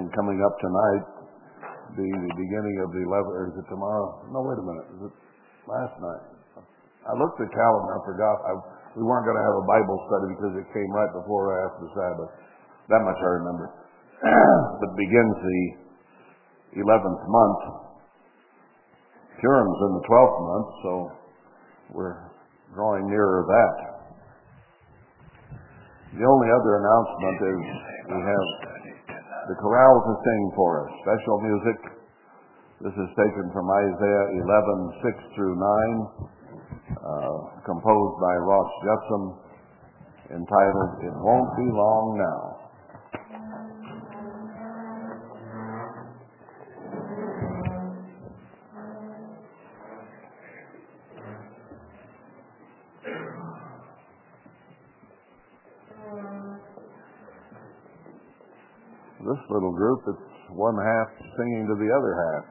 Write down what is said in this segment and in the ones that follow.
election coming up tonight, the beginning of the 11th, or is it tomorrow? No, wait a minute. Is it last night? I looked at the calendar. I forgot. We weren't going to have a Bible study because it came right before or after the Sabbath. That much I remember. But begins the 11th month. Purim's in the 12th month, so we're drawing nearer that. The only other announcement is we have the chorale to sing for us. Special music. This is taken from Isaiah 11:6 through 9. Composed by Ross Jetson, entitled, "It Won't Be Long Now." This little group, it's one half singing to the other half.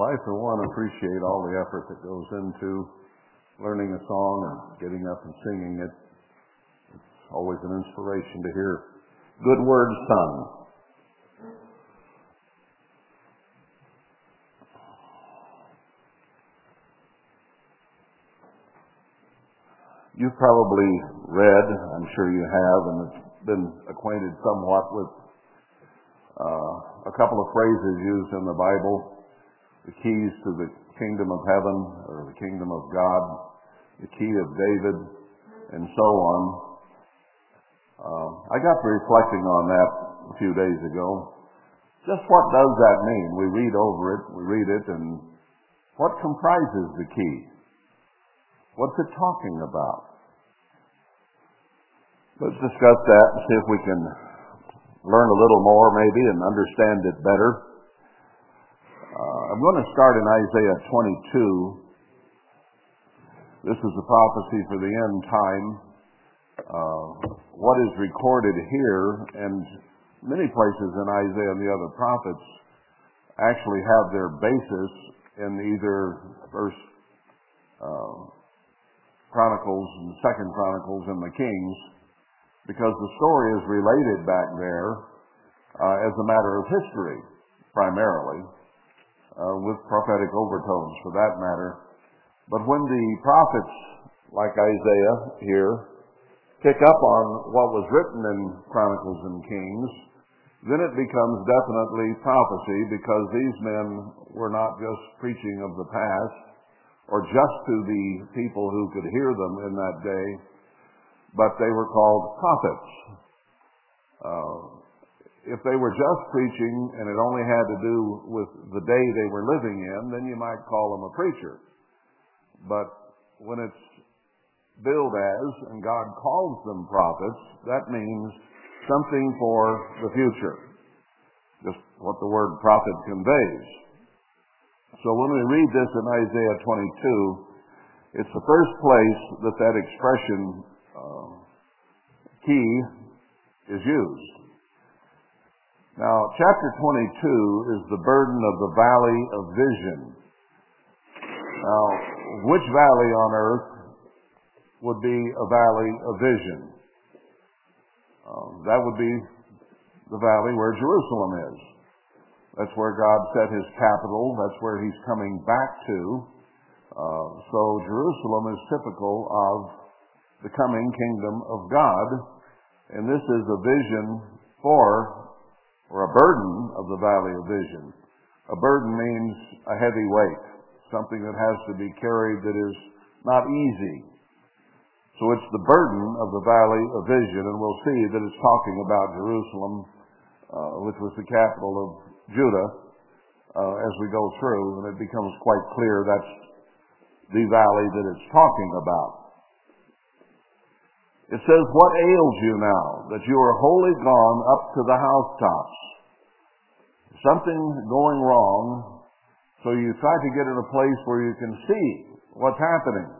I, for one, appreciate all the effort that goes into learning a song and getting up and singing it. It's always an inspiration to hear Good word, son. You've probably read, I'm sure you have, and have been acquainted somewhat with a couple of phrases used in the Bible. The keys to the kingdom of heaven, or the kingdom of God, the key of David, and so on. I got to reflecting on that a few days ago. Just what does that mean? We read over it, and what comprises the key? What's it talking about? Let's discuss that and see if we can learn a little more maybe and understand it better. I'm going to start in Isaiah 22. This is a prophecy for the end time. What is recorded here, and many places in Isaiah and the other prophets actually have their basis in either First Chronicles and Second Chronicles and the Kings, because the story is related back there as a matter of history, primarily, with prophetic overtones for that matter. But when the prophets, like Isaiah here, pick up on what was written in Chronicles and Kings, then it becomes definitely prophecy, because these men were not just preaching of the past, or just to the people who could hear them in that day, but they were called prophets. If they were just preaching and it only had to do with the day they were living in, then you might call them a preacher. But when it's billed as, and God calls them prophets, that means something for the future. Just what the word prophet conveys. So when we read this in Isaiah 22, it's the first place that that expression, key, is used. Now, chapter 22 is the burden of the valley of vision. Now, which valley on earth would be a valley of vision? That would be the valley where Jerusalem is. That's where God set his capital. That's where he's coming back to. So Jerusalem is typical of the coming kingdom of God. And this is a vision for, or a burden of the valley of vision. A burden means a heavy weight, something that has to be carried that is not easy. So it's the burden of the valley of vision. And we'll see that it's talking about Jerusalem, which was the capital of Judah, as we go through, and it becomes quite clear that's the valley that it's talking about. It says, "What ails you now, that you are wholly gone up to the housetops?" Something going wrong, so you try to get in a place where you can see what's happening.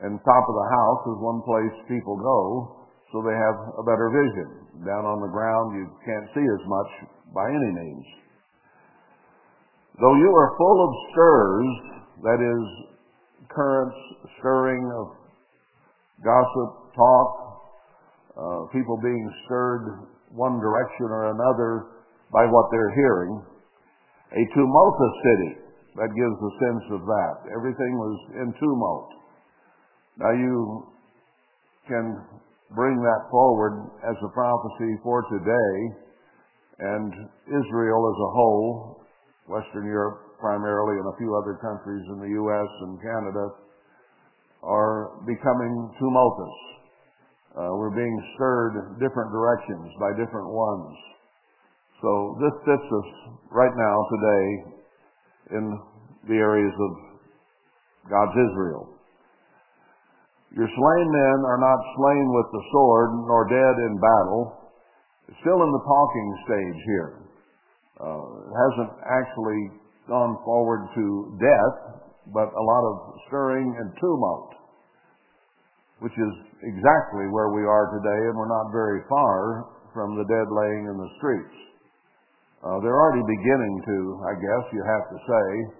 And top of the house is one place people go, so they have a better vision. Down on the ground, you can't see as much by any means. "Though you are full of stirs," that is, currents, stirring of gossip, talk, people being stirred one direction or another by what they're hearing. "A tumultuous city," that gives the sense of that. Everything was in tumult. Now you can bring that forward as a prophecy for today. And Israel as a whole, Western Europe primarily, and a few other countries in the U.S. and Canada, are becoming tumultuous. We're being stirred different directions by different ones. So this fits us right now today in the areas of God's Israel. "Your slain men are not slain with the sword, nor dead in battle." It's still in the talking stage here. It hasn't actually gone forward to death, but a lot of stirring and tumult, which is exactly where we are today, and we're not very far from the dead laying in the streets. They're already beginning to, I guess you have to say,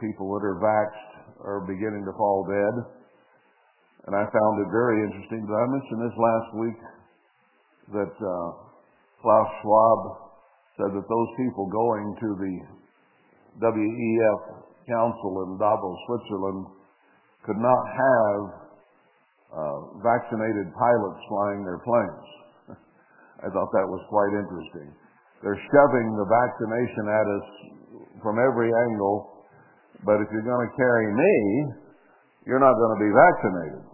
people that are vaxxed are beginning to fall dead. And I found it very interesting, did I mention this last week? that Klaus Schwab said that those people going to the WEF Council in Davos, Switzerland, could not have vaccinated pilots flying their planes. I thought that was quite interesting. They're shoving the vaccination at us from every angle, but if you're going to carry me, you're not going to be vaccinated.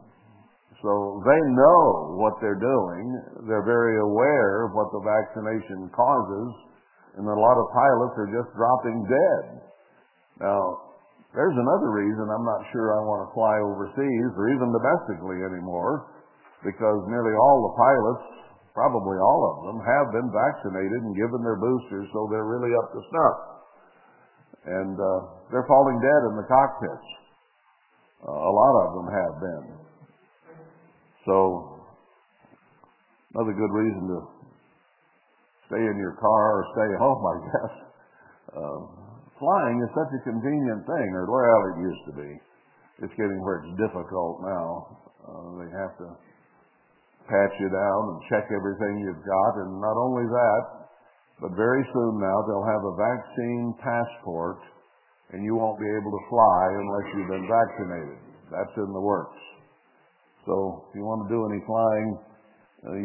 So they know what they're doing. They're very aware of what the vaccination causes, and a lot of pilots are just dropping dead. Now, there's another reason I'm not sure I want to fly overseas or even domestically anymore, because nearly all the pilots, probably all of them, have been vaccinated and given their boosters, so they're really up to snuff. And they're falling dead in the cockpits. A lot of them have been. So, another good reason to stay in your car or stay home, I guess. Flying is such a convenient thing, or well, it used to be. It's getting where it's difficult now. They have to pat you down and check everything you've got, and not only that, but very soon now they'll have a vaccine passport, and you won't be able to fly unless you've been vaccinated. That's in the works. So if you want to do any flying,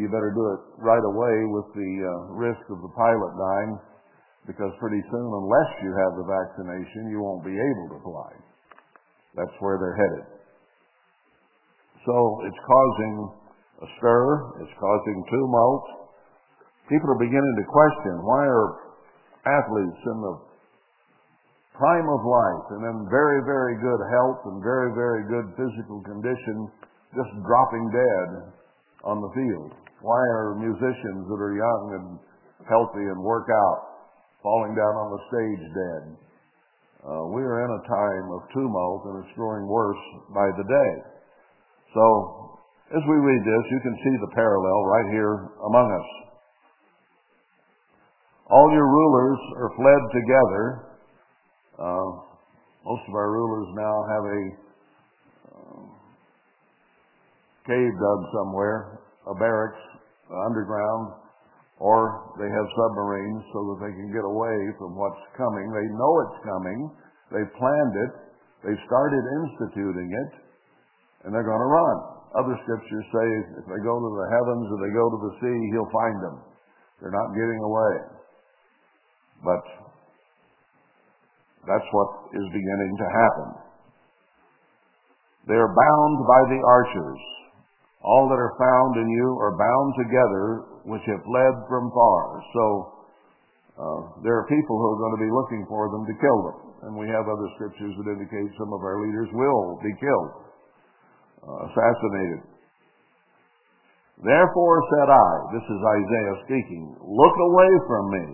you better do it right away with the risk of the pilot dying, because pretty soon, unless you have the vaccination, you won't be able to fly. That's where they're headed. So it's causing a stir. It's causing tumult. People are beginning to question, why are athletes in the prime of life and in very, very good health and very, very good physical condition just dropping dead on the field? Why are musicians that are young and healthy and work out falling down on the stage dead? We are in a time of tumult, and it's growing worse by the day. So, as we read this, you can see the parallel right here among us. All your rulers are fled together. Most of our rulers now have a cave dug somewhere, a barracks, underground, or they have submarines so that they can get away from what's coming. They know it's coming. They've planned it. They've started instituting it, and they're going to run. Other scriptures say if they go to the heavens or they go to the sea, he'll find them. They're not getting away. But that's what is beginning to happen. They are bound by the archers. All that are found in you are bound together, which have fled from far. So there are people who are going to be looking for them to kill them. And we have other scriptures that indicate some of our leaders will be killed, assassinated. Therefore said I, this is Isaiah speaking, look away from me.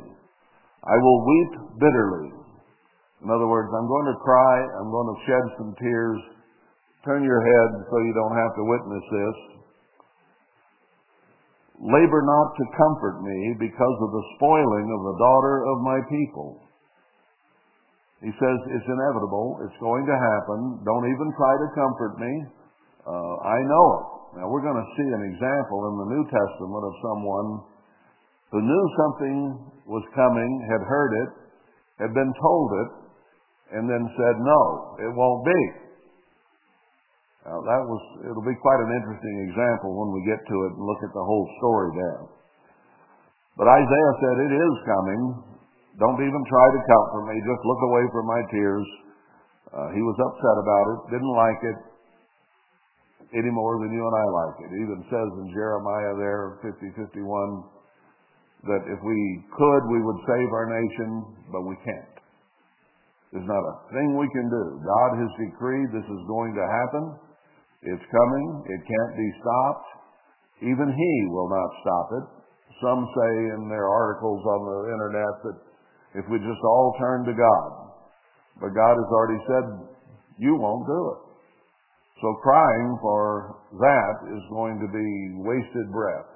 I will weep bitterly. In other words, I'm going to cry. I'm going to shed some tears. Turn your head so you don't have to witness this. Labor not to comfort me because of the spoiling of the daughter of my people. He says it's inevitable. It's going to happen. Don't even try to comfort me. I know it. Now we're going to see an example in the New Testament of someone who knew something was coming, had heard it, had been told it, and then said, no, it won't be. Now it'll be quite an interesting example when we get to it and look at the whole story there. But Isaiah said, it is coming. Don't even try to comfort me. Just look away from my tears. He was upset about it, didn't like it any more than you and I like it. It even says in Jeremiah there, 50:51, that if we could, we would save our nation, but we can't. There's not a thing we can do. God has decreed this is going to happen. It's coming. It can't be stopped. Even he will not stop it. Some say in their articles on the internet that if we just all turn to God, but God has already said, you won't do it. So crying for that is going to be wasted breath,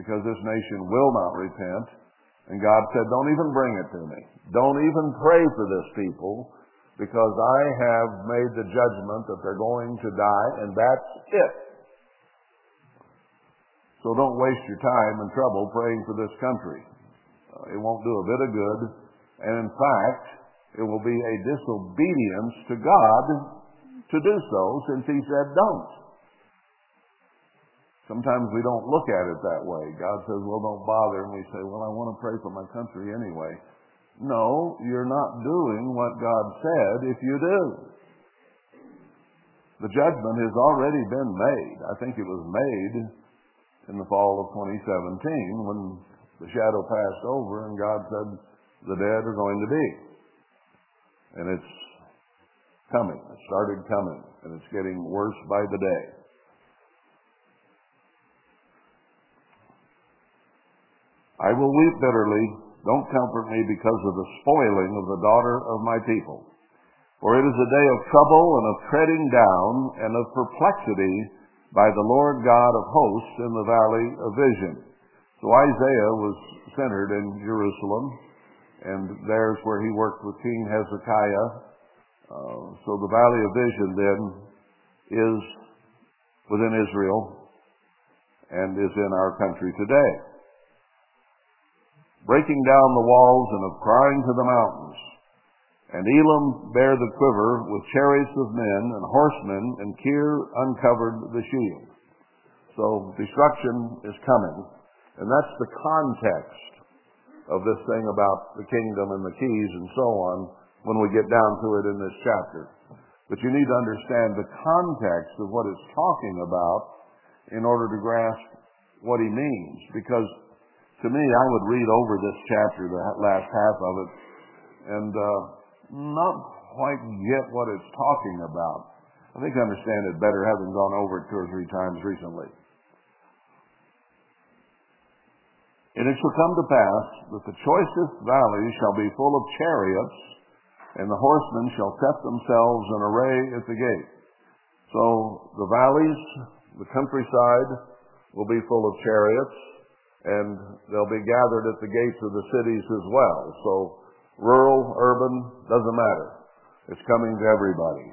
because this nation will not repent. And God said, don't even bring it to me. Don't even pray for this people, because I have made the judgment that they're going to die, and that's it. So don't waste your time and trouble praying for this country. It won't do a bit of good. And in fact, it will be a disobedience to God to do so, since He said don't. Sometimes we don't look at it that way. God says, well, don't bother. And we say, well, I want to pray for my country anyway. No, you're not doing what God said if you do. The judgment has already been made. I think it was made in the fall of 2017 when the shadow passed over and God said, the dead are going to be. And it's coming. It started coming. And it's getting worse by the day. I will weep bitterly. Don't comfort me because of the spoiling of the daughter of my people. For it is a day of trouble and of treading down and of perplexity by the Lord God of hosts in the valley of vision. So Isaiah was centered in Jerusalem, and there's where he worked with King Hezekiah. So the valley of vision then is within Israel and is in our country today. Breaking down the walls and of crying to the mountains. And Elam bare the quiver with chariots of men and horsemen, and Kir uncovered the shield. So destruction is coming. And that's the context of this thing about the kingdom and the keys and so on when we get down to it in this chapter. But you need to understand the context of what it's talking about in order to grasp what he means. Because to me, I would read over this chapter, the last half of it, and not quite get what it's talking about. I think I understand it better having gone over it two or three times recently. And it shall come to pass that the choicest valley shall be full of chariots, and the horsemen shall set themselves in array at the gate. So the valleys, the countryside, will be full of chariots, and they'll be gathered at the gates of the cities as well. So rural, urban, doesn't matter. It's coming to everybody.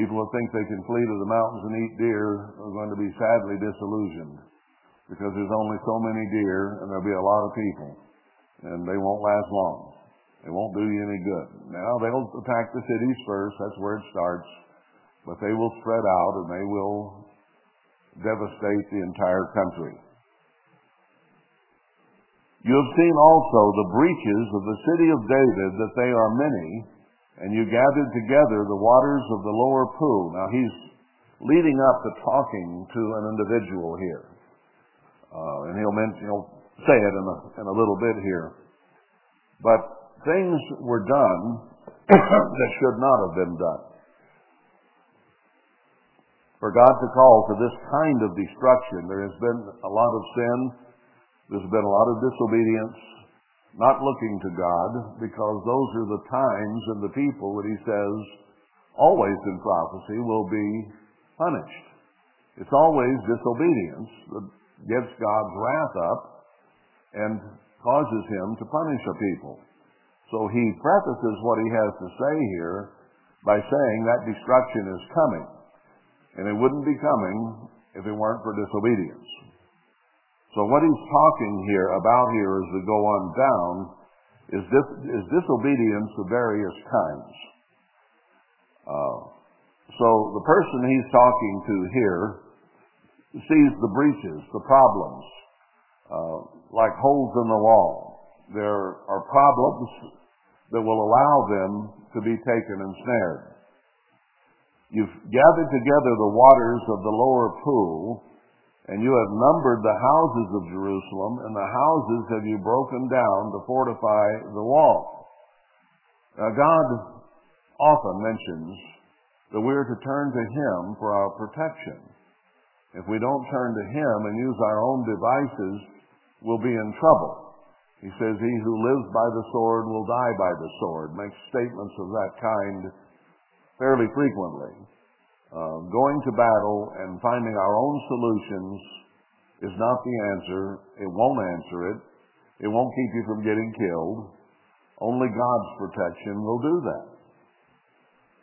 People who think they can flee to the mountains and eat deer are going to be sadly disillusioned because there's only so many deer and there'll be a lot of people, and they won't last long. They won't do you any good. Now, they'll attack the cities first. That's where it starts. But they will spread out, and they will devastate the entire country. You have seen also the breaches of the city of David, that they are many, and you gathered together the waters of the lower pool. Now he's leading up to talking to an individual here. And he'll say it in a little bit here. But things were done that should not have been done. For God to call for this kind of destruction, there has been a lot of sin, there's been a lot of disobedience, not looking to God, because those are the times and the people that he says, always in prophecy, will be punished. It's always disobedience that gets God's wrath up and causes him to punish a people. So he prefaces what he has to say here by saying that destruction is coming. And it wouldn't be coming if it weren't for disobedience. So what he's talking here about here as we go on down is disobedience of various kinds. So the person he's talking to here sees the breaches, the problems, like holes in the wall. There are problems that will allow them to be taken and snared. You've gathered together the waters of the lower pool, and you have numbered the houses of Jerusalem, and the houses have you broken down to fortify the wall. Now, God often mentions that we are to turn to Him for our protection. If we don't turn to Him and use our own devices, we'll be in trouble. He says, he who lives by the sword will die by the sword, makes statements of that kind fairly frequently. Going to battle and finding our own solutions is not the answer. It won't answer it. It won't keep you from getting killed. Only God's protection will do that.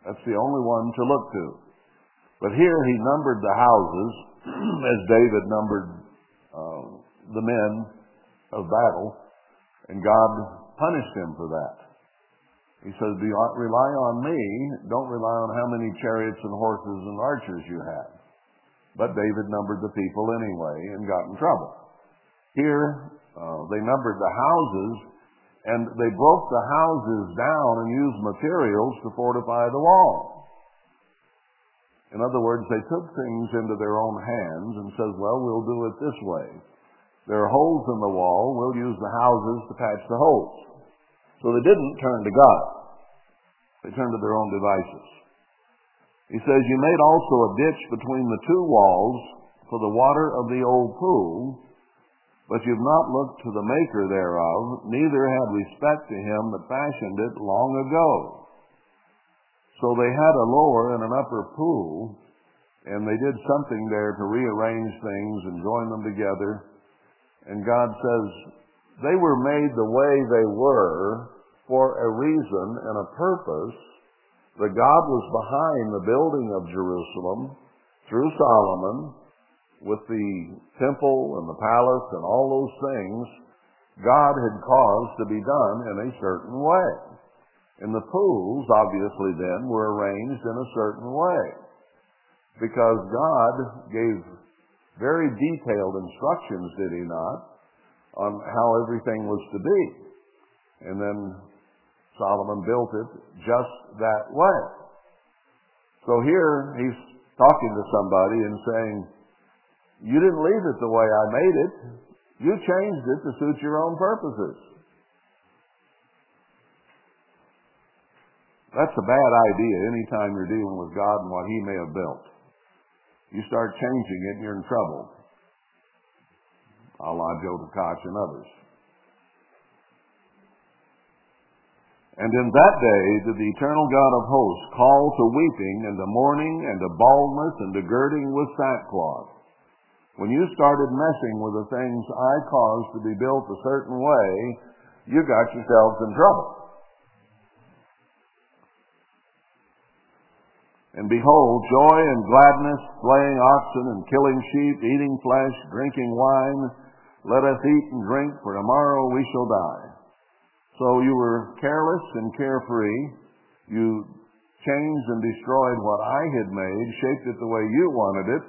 That's the only one to look to. But here he numbered the houses, as David numbered the men of battle, and God punished him for that. He says, do not rely on me. Don't rely on how many chariots and horses and archers you have. But David numbered the people anyway and got in trouble. Here, they numbered the houses, and they broke the houses down and used materials to fortify the wall. In other words, they took things into their own hands and says, well, we'll do it this way. There are holes in the wall. We'll use the houses to patch the holes. So they didn't turn to God. They turned to their own devices. He says, you made also a ditch between the two walls for the water of the old pool, but you've not looked to the maker thereof, neither had respect to him that fashioned it long ago. So they had a lower and an upper pool, and they did something there to rearrange things and join them together. And God says, they were made the way they were for a reason and a purpose, that God was behind the building of Jerusalem through Solomon, with the temple and the palace and all those things God had caused to be done in a certain way. And the pools, obviously then, were arranged in a certain way, because God gave very detailed instructions, did he not, on how everything was to be. And then Solomon built it just that way. So here he's talking to somebody and saying, you didn't leave it the way I made it. You changed it to suit your own purposes. That's a bad idea anytime you're dealing with God and what he may have built. You start changing it and you're in trouble. A la Joe Tataches and others. And in that day did the eternal God of hosts call to weeping and to mourning and to baldness and to girding with sackcloth. When you started messing with the things I caused to be built a certain way, you got yourselves in trouble. And behold, joy and gladness, slaying oxen and killing sheep, eating flesh, drinking wine. Let us eat and drink, for tomorrow we shall die. So you were careless and carefree. You changed and destroyed what I had made, shaped it the way you wanted it,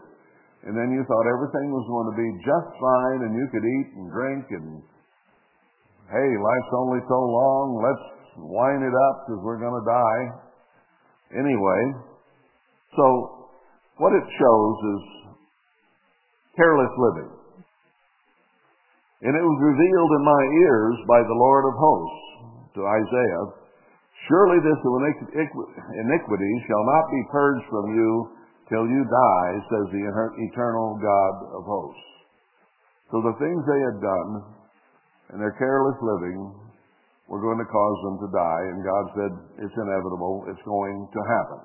and then you thought everything was going to be just fine and you could eat and drink and, hey, life's only so long, let's wind it up because we're going to die. Anyway, so what it shows is careless living. And it was revealed in my ears by the Lord of hosts to Isaiah, surely this iniquity shall not be purged from you till you die, says the eternal God of hosts. So the things they had done and their careless living were going to cause them to die, and God said, it's inevitable, it's going to happen.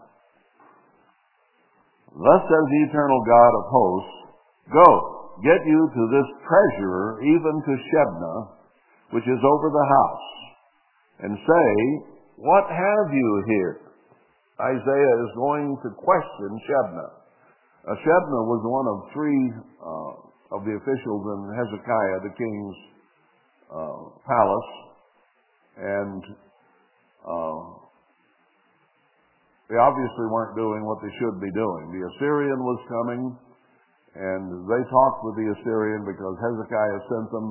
Thus says the eternal God of hosts, go, get you to this treasurer, even to Shebna, which is over the house, and say, what have you here? Isaiah is going to question Shebna. Shebna was one of three of the officials in Hezekiah, the king's palace. And they obviously weren't doing what they should be doing. The Assyrian was coming, and they talked with the Assyrian because Hezekiah sent them.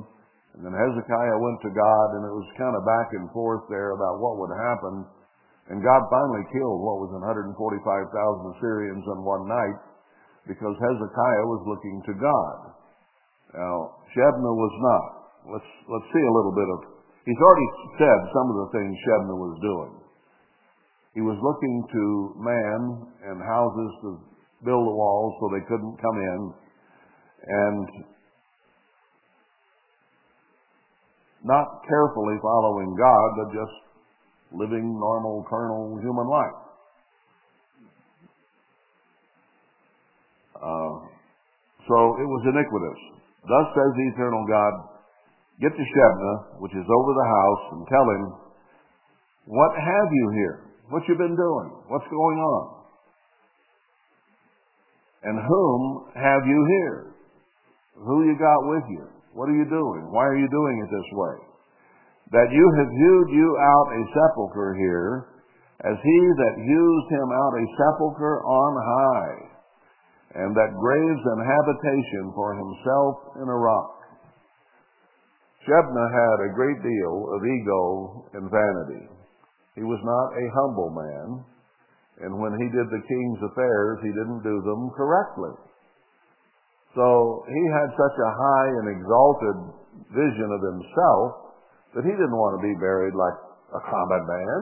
And then Hezekiah went to God, and it was kind of back and forth there about what would happen. And God finally killed what was 145,000 Assyrians in one night because Hezekiah was looking to God. Now, Shebna was not. Let's see a little bit of... He's already said some of the things Shebna was doing. He was looking to man and houses to build a wall so they couldn't come in. And not carefully following God, but just living normal, carnal human life. So it was iniquitous. Thus says the eternal God, get to Shebna, which is over the house, and tell him, what have you here? What you been doing? What's going on? And whom have you here? Who you got with you? What are you doing? Why are you doing it this way? That you have hewed you out a sepulcher here, as he that hews him out a sepulcher on high, and that graves an habitation for himself in a rock. Shebna had a great deal of ego and vanity. He was not a humble man, and when he did the king's affairs, he didn't do them correctly. So he had such a high and exalted vision of himself that he didn't want to be buried like a common man.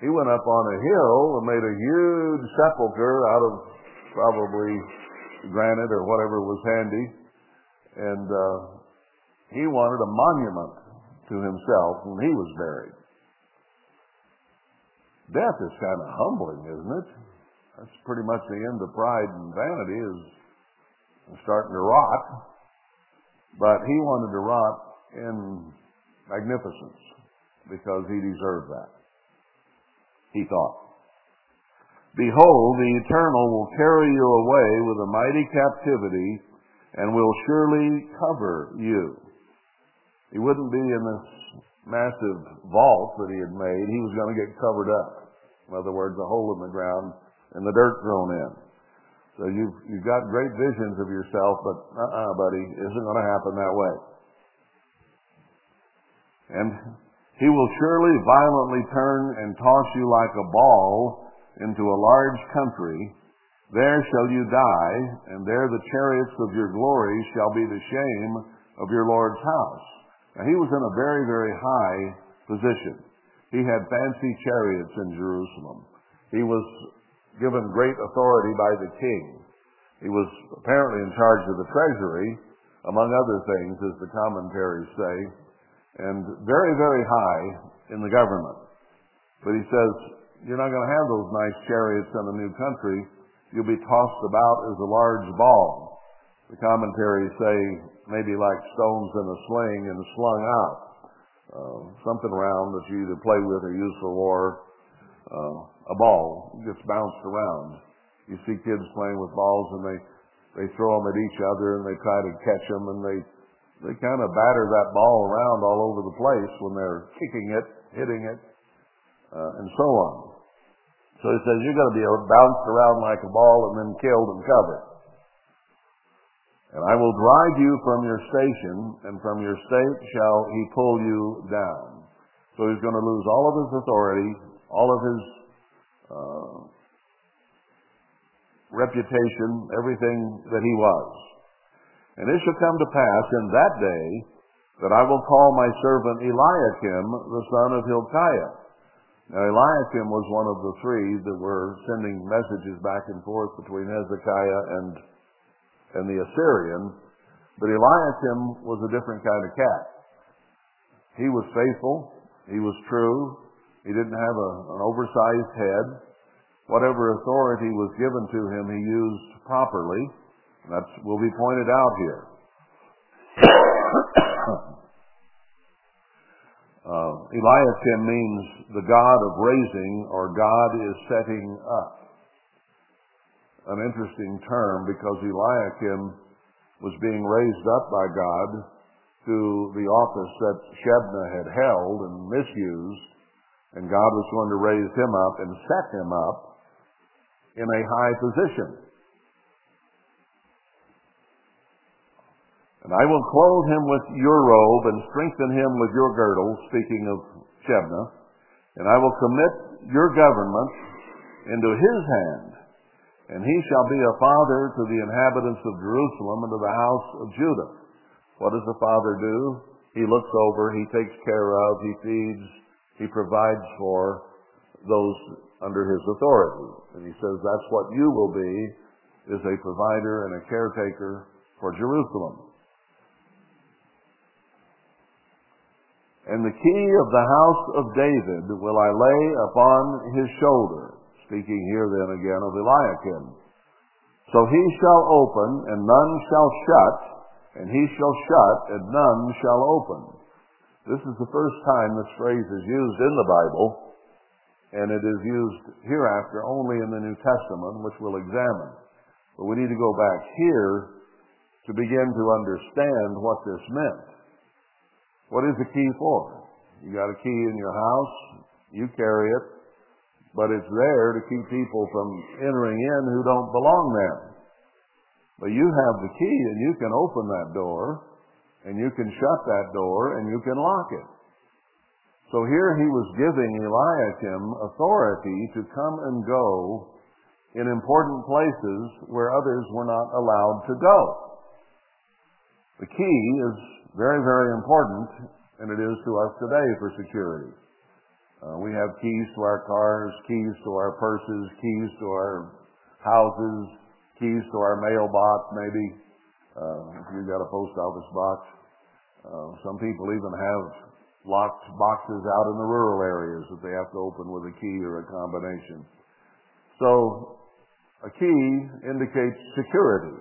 He went up on a hill and made a huge sepulcher out of probably granite or whatever was handy, and he wanted a monument to himself when he was buried. Death is kind of humbling, isn't it? That's pretty much the end of pride and vanity, is starting to rot. But he wanted to rot in magnificence because he deserved that, he thought. Behold, the Eternal will carry you away with a mighty captivity and will surely cover you. He wouldn't be in this massive vault that he had made. He was going to get covered up. In other words, a hole in the ground and the dirt thrown in. So you've got great visions of yourself, but buddy, it isn't going to happen that way. And he will surely violently turn and toss you like a ball into a large country. There shall you die, and there the chariots of your glory shall be the shame of your Lord's house. Now, he was in a very, very high position. He had fancy chariots in Jerusalem. He was given great authority by the king. He was apparently in charge of the treasury, among other things, as the commentaries say, and very, very high in the government. But he says, you're not going to have those nice chariots in a new country. You'll be tossed about as a large ball. The commentaries say maybe like stones in a sling and slung out. Something round that you either play with or use for war. A ball gets bounced around. You see kids playing with balls and they throw them at each other and they try to catch them, and they kind of batter that ball around all over the place when they're kicking it, hitting it, and so on. So he says, you're going to be bounced around like a ball and then killed and covered. And I will drive you from your station, and from your state shall he pull you down. So he's going to lose all of his authority, all of his reputation, everything that he was. And it shall come to pass in that day that I will call my servant Eliakim, the son of Hilkiah. Now, Eliakim was one of the three that were sending messages back and forth between Hezekiah and the Assyrian. But Eliakim was a different kind of cat. He was faithful. He was true. He didn't have an oversized head. Whatever authority was given to him, he used properly. That will be pointed out here. Eliakim means the God of raising, or God is setting up. An interesting term, because Eliakim was being raised up by God to the office that Shebna had held and misused, and God was going to raise him up and set him up in a high position. And I will clothe him with your robe and strengthen him with your girdle, speaking of Shebna, and I will commit your government into his hand, and he shall be a father to the inhabitants of Jerusalem and to the house of Judah. What does the father do? He looks over, he takes care of, he feeds, he provides for those under his authority. And he says, that's what you will be, is a provider and a caretaker for Jerusalem. And the key of the house of David will I lay upon his shoulder. Speaking here then again of Eliakim. So he shall open, and none shall shut, and he shall shut, and none shall open. This is the first time this phrase is used in the Bible, and it is used hereafter only in the New Testament, which we'll examine. But we need to go back here to begin to understand what this meant. What is the key for? You got a key in your house, you carry it, but it's there to keep people from entering in who don't belong there. But you have the key, and you can open that door, and you can shut that door, and you can lock it. So here he was giving Eliakim authority to come and go in important places where others were not allowed to go. The key is very, very important, and it is to us today for security. We have keys to our cars, keys to our purses, keys to our houses, keys to our mailbox, maybe. If you've got a post office box. Some people even have locked boxes out in the rural areas that they have to open with a key or a combination. So a key indicates security.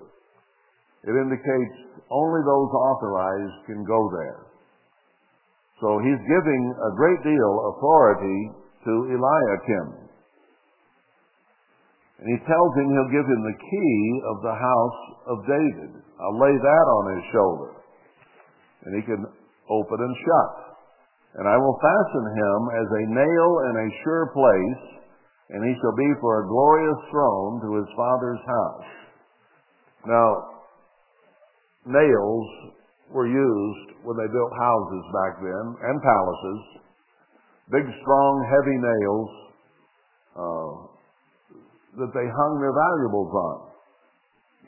It indicates only those authorized can go there. So he's giving a great deal of authority to Eliakim. And he tells him he'll give him the key of the house of David. I'll lay that on his shoulder. And he can open and shut. And I will fasten him as a nail in a sure place, and he shall be for a glorious throne to his father's house. Now, nails were used when they built houses back then, and palaces. Big, strong, heavy nails that they hung their valuables on.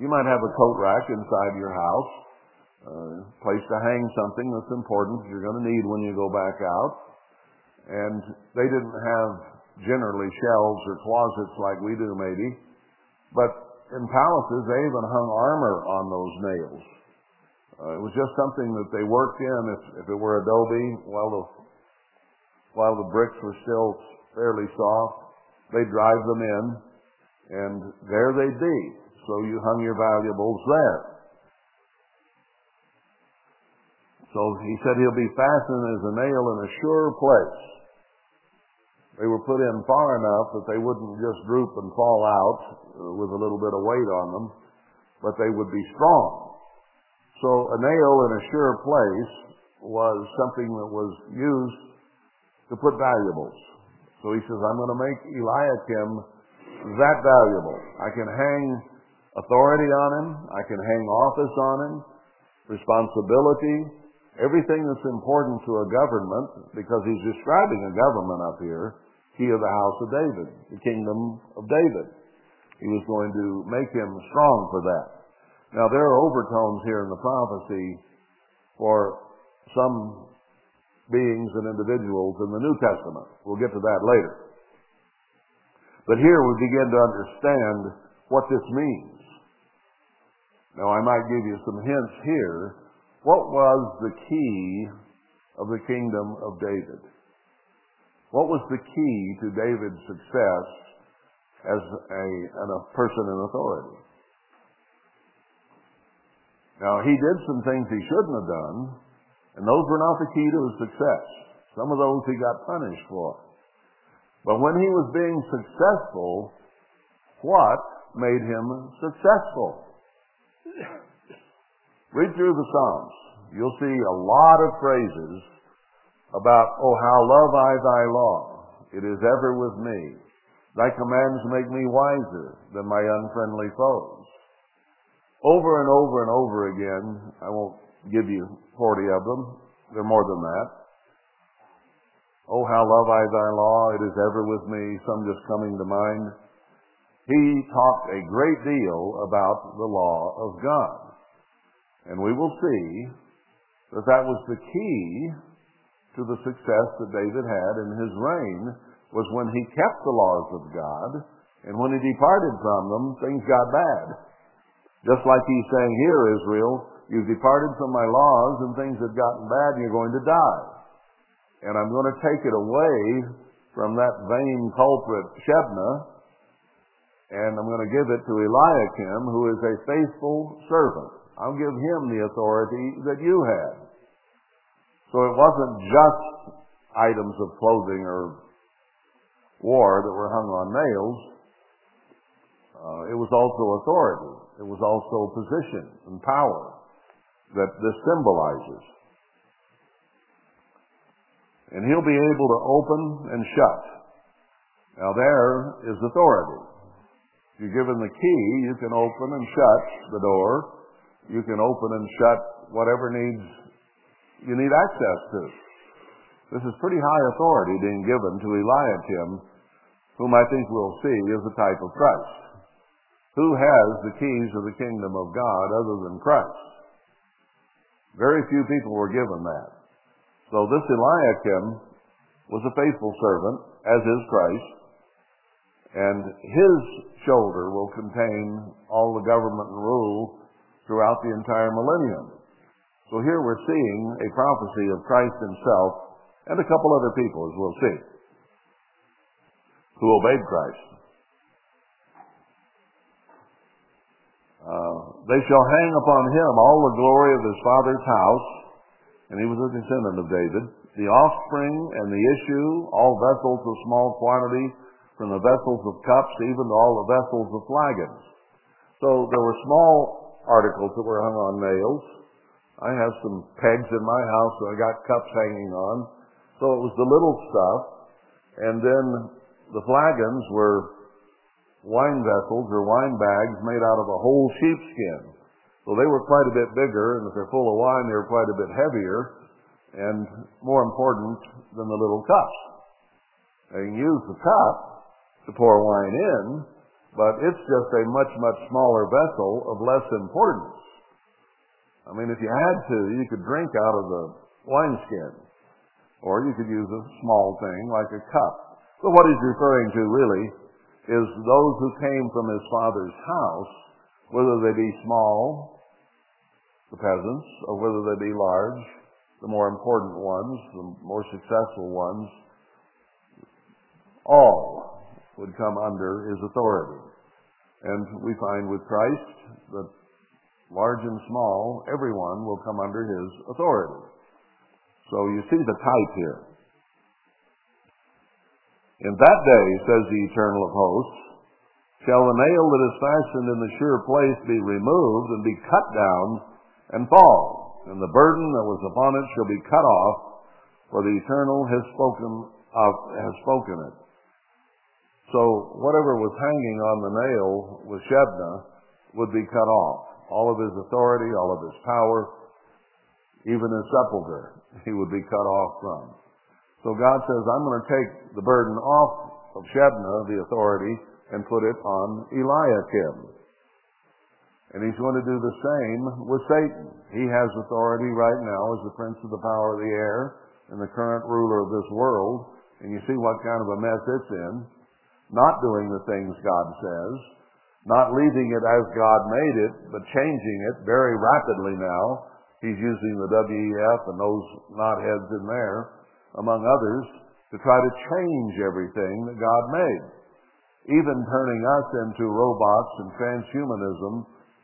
You might have a coat rack inside your house, place to hang something that's important you're going to need when you go back out. And they didn't have generally shelves or closets like we do maybe, but in palaces they even hung armor on those nails. It was just something that they worked in. If it were adobe, while the bricks were still fairly soft, they'd drive them in, and there they'd be. So you hung your valuables there. So he said he'll be fastened as a nail in a sure place. They were put in far enough that they wouldn't just droop and fall out with a little bit of weight on them, but they would be strong. So a nail in a sure place was something that was used to put valuables. So he says, I'm going to make Eliakim that valuable. I can hang authority on him. I can hang office on him, responsibility, everything that's important to a government, because he's describing a government up here, key of the house of David, the kingdom of David. He was going to make him strong for that. Now, there are overtones here in the prophecy for some beings and individuals in the New Testament. We'll get to that later. But here we begin to understand what this means. Now, I might give you some hints here. What was the key of the kingdom of David? What was the key to David's success as a person in authority? Now, he did some things he shouldn't have done, and those were not the key to his success. Some of those he got punished for. But when he was being successful, what made him successful? Read through the Psalms. You'll see a lot of phrases about, oh, how love I thy law. It is ever with me. Thy commands make me wiser than my unfriendly foes. Over and over and over again, I won't give you 40 of them. They're more than that. Oh, how love I thy law. It is ever with me. Some just coming to mind. He talked a great deal about the law of God. And we will see that that was the key to the success that David had in his reign, was when he kept the laws of God, and when he departed from them, things got bad. Just like he's saying here, Israel, you've departed from my laws and things have gotten bad and you're going to die. And I'm going to take it away from that vain culprit Shebna, and I'm going to give it to Eliakim, who is a faithful servant. I'll give him the authority that you had. So it wasn't just items of clothing or war that were hung on nails. It was also authority. It was also position and power that this symbolizes. And he'll be able to open and shut. Now there is authority. You're given the key, you can open and shut the door. You can open and shut whatever you need access to. This is pretty high authority being given to Eliakim, whom I think we'll see is the type of Christ. Who has the keys of the kingdom of God other than Christ? Very few people were given that. So this Eliakim was a faithful servant, as is Christ, and his shoulder will contain all the government and rule throughout the entire millennium. So here we're seeing a prophecy of Christ himself and a couple other people, as we'll see, who obeyed Christ. They shall hang upon him all the glory of his father's house, and he was a descendant of David, the offspring and the issue, all vessels of small quantity, from the vessels of cups even to all the vessels of flagons. So there were small articles that were hung on nails. I have some pegs in my house that I got cups hanging on. So it was the little stuff, and then the flagons were wine vessels or wine bags made out of a whole sheepskin. So they were quite a bit bigger, and if they're full of wine, they were quite a bit heavier and more important than the little cups. They can use the cup to pour wine in, but it's just a much, much smaller vessel of less importance. I mean, if you had to, you could drink out of the wineskin, or you could use a small thing like a cup. So what he's referring to really is those who came from his father's house, whether they be small, the peasants, or whether they be large, the more important ones, the more successful ones, all would come under his authority. And we find with Christ that large and small, everyone will come under his authority. So you see the type here. In that day, says the Eternal of Hosts, shall the nail that is fastened in the sure place be removed and be cut down and fall, and the burden that was upon it shall be cut off, for the Eternal has spoken it. So whatever was hanging on the nail with Shebna would be cut off. All of his authority, all of his power, even his sepulcher, he would be cut off from. So God says, I'm going to take the burden off of Shebna, the authority, and put it on Eliakim. And he's going to do the same with Satan. He has authority right now as the prince of the power of the air and the current ruler of this world. And you see what kind of a mess it's in. Not doing the things God says. Not leaving it as God made it, but changing it very rapidly now. He's using the WEF and those knotheads in there, among others, to try to change everything that God made, even turning us into robots and transhumanism,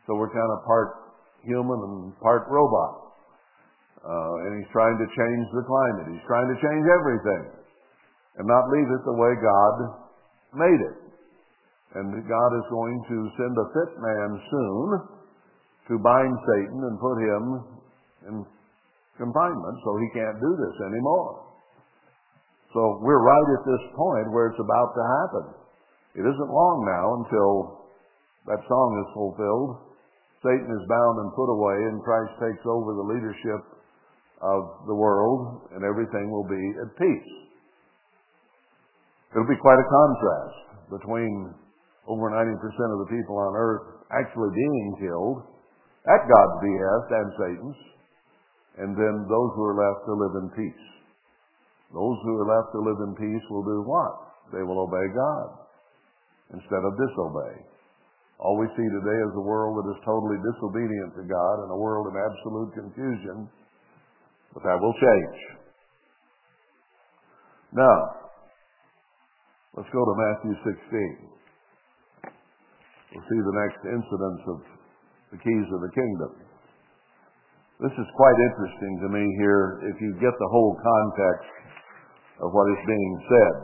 so we're kind of part human and part robot. And he's trying to change the climate. He's trying to change everything and not leave it the way God made it. And God is going to send a fit man soon to bind Satan and put him in confinement, so he can't do this anymore. So we're right at this point where it's about to happen. It isn't long now until that song is fulfilled. Satan is bound and put away, and Christ takes over the leadership of the world, and everything will be at peace. It'll be quite a contrast between over 90% of the people on earth actually being killed at God's behest and Satan's, and then those who are left to live in peace. Those who are left to live in peace will do what? They will obey God instead of disobey. All we see today is a world that is totally disobedient to God and a world in absolute confusion, but that will change. Now, let's go to Matthew 16. We'll see the next incidents of the keys of the kingdom. This is quite interesting to me here if you get the whole context of what is being said.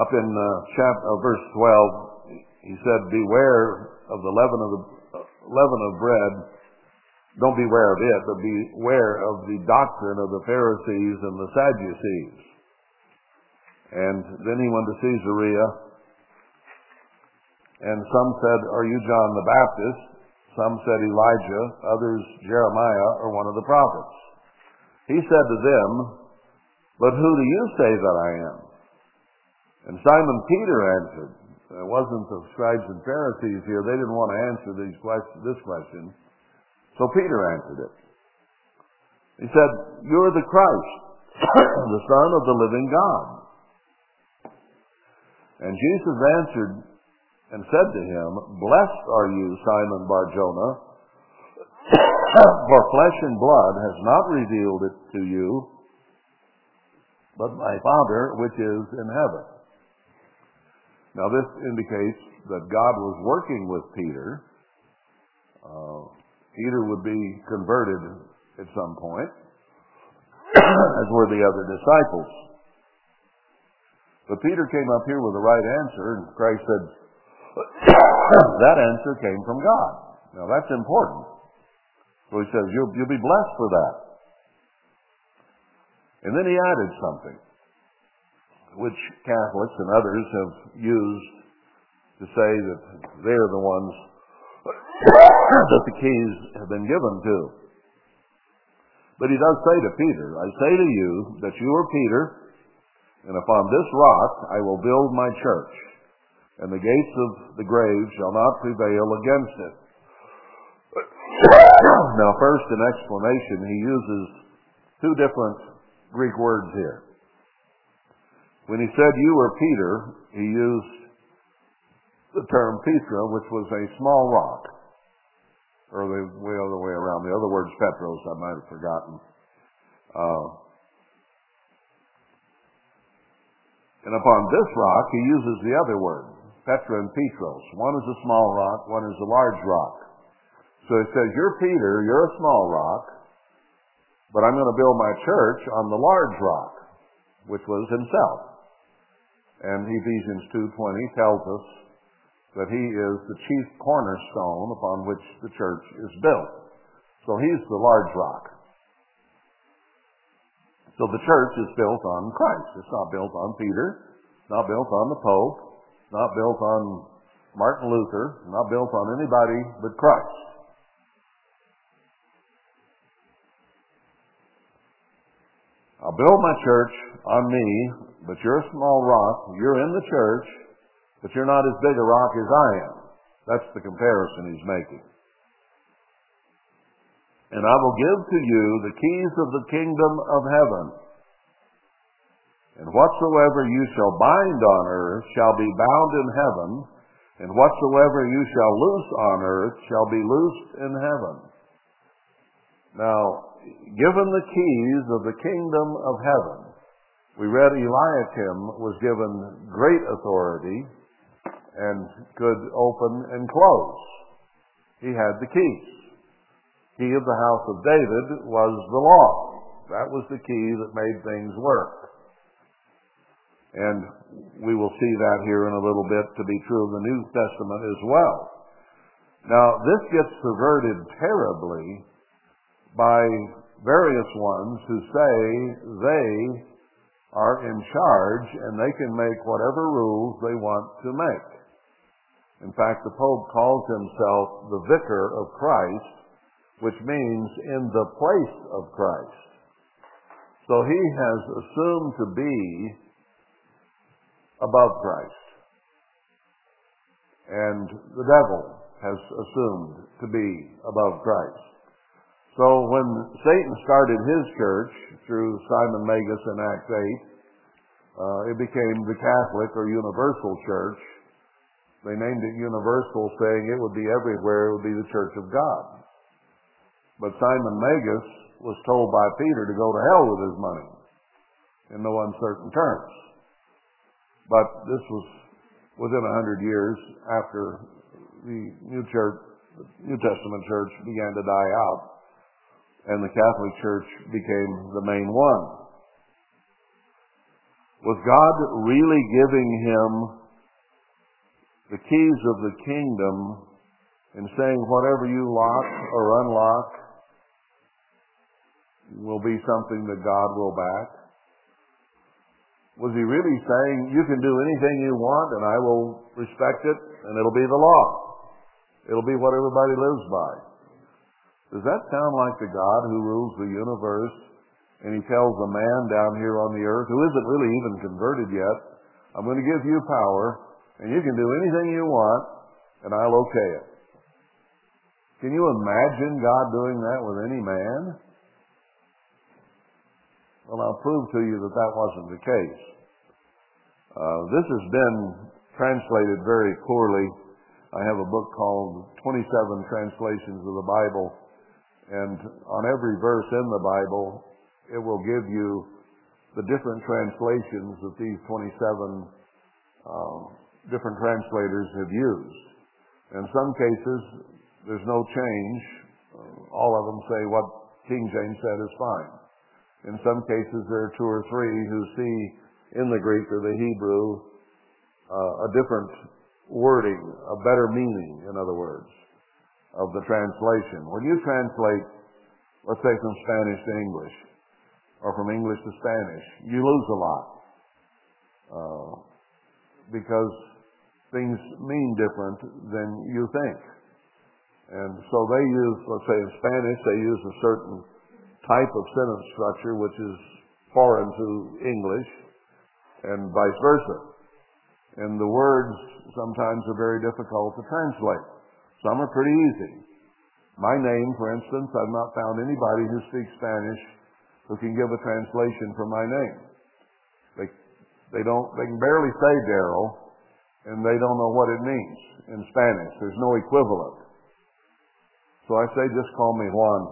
Up in verse 12, He said, beware of the leaven of bread. Don't beware of it, but beware of the doctrine of the Pharisees and the Sadducees. And then he went to Caesarea, and some said, are you John the Baptist? Some said Elijah, others Jeremiah, or one of the prophets. He said to them, but who do you say that I am? And Simon Peter answered. It wasn't the scribes and Pharisees here. They didn't want to answer this question. So Peter answered it. He said, you're the Christ, the Son of the living God. And Jesus answered and said to him, blessed are you, Simon Barjona, for flesh and blood has not revealed it to you, but my Father which is in heaven. Now this indicates that God was working with Peter. Peter would be converted at some point, as were the other disciples. But Peter came up here with the right answer, and Christ said, that answer came from God. Now that's important. So he says, you'll be blessed for that. And then he added something, which Catholics and others have used to say that they're the ones that the keys have been given to. But he does say to Peter, I say to you that you are Peter, and upon this rock I will build my church, and the gates of the grave shall not prevail against it. Now first, in explanation, he uses two different Greek words here. When he said you were Peter, he used the term Petra, which was a small rock. Or the other way around. The other word's Petros, I might have forgotten. And upon this rock, he uses the other word, Petra and Petros. One is a small rock, one is a large rock. So he says, you're Peter, you're a small rock, but I'm going to build my church on the large rock, which was himself. And Ephesians 2:20 tells us that he is the chief cornerstone upon which the church is built. So he's the large rock. So the church is built on Christ. It's not built on Peter, not built on the Pope, not built on Martin Luther, not built on anybody but Christ. I'll build my church on me, but you're a small rock, you're in the church, but you're not as big a rock as I am. That's the comparison he's making. And I will give to you the keys of the kingdom of heaven. And whatsoever you shall bind on earth shall be bound in heaven, and whatsoever you shall loose on earth shall be loosed in heaven. Now, given the keys of the kingdom of heaven, we read Eliakim was given great authority and could open and close. He had the keys. He of the house of David was the law. That was the key that made things work. And we will see that here in a little bit to be true of the New Testament as well. Now, this gets perverted terribly by various ones who say they are in charge and they can make whatever rules they want to make. In fact, the Pope calls himself the Vicar of Christ, which means in the place of Christ. So he has assumed to be above Christ. And the devil has assumed to be above Christ. So when Satan started his church through Simon Magus in Acts 8, it became the Catholic or Universal Church. They named it Universal, saying it would be everywhere, it would be the Church of God. But Simon Magus was told by Peter to go to hell with his money in no uncertain terms. But this was within 100 years after the New Testament church began to die out, and the Catholic Church became the main one. Was God really giving him the keys of the kingdom and saying whatever you lock or unlock will be something that God will back? Was he really saying, you can do anything you want and I will respect it and it'll be the law? It'll be what everybody lives by. Does that sound like the God who rules the universe and he tells the man down here on the earth, who isn't really even converted yet, I'm going to give you power and you can do anything you want and I'll okay it? Can you imagine God doing that with any man? Well, I'll prove to you that that wasn't the case. This has been translated very poorly. I have a book called 27 Translations of the Bible, and on every verse in the Bible, it will give you the different translations that these 27 different translators have used. In some cases, there's no change. All of them say what King James said is fine. In some cases, there are two or three who see in the Greek or the Hebrew a different wording, a better meaning, in other words, of the translation. When you translate, let's say from Spanish to English, or from English to Spanish, you lose a lot because things mean different than you think. And so they use, let's say in Spanish, they use a certain type of sentence structure which is foreign to English, and vice versa. And the words sometimes are very difficult to translate. Some are pretty easy. My name, for instance, I've not found anybody who speaks Spanish who can give a translation for my name. They can barely say Darryl, and they don't know what it means in Spanish. There's no equivalent. So I say, just call me Juan.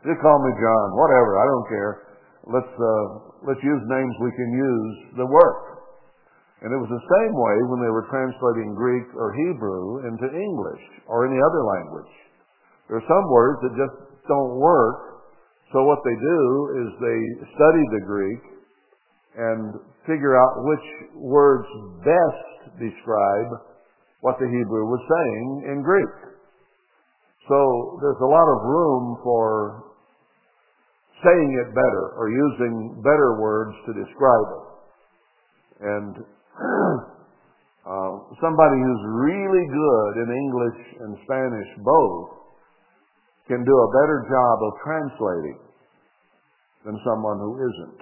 Just call me John, whatever, I don't care. Let's use names we can use that work. And it was the same way when they were translating Greek or Hebrew into English or any other language. There are some words that just don't work. So what they do is they study the Greek and figure out which words best describe what the Hebrew was saying in Greek. So there's a lot of room for saying it better or using better words to describe it. And somebody who's really good in English and Spanish both can do a better job of translating than someone who isn't.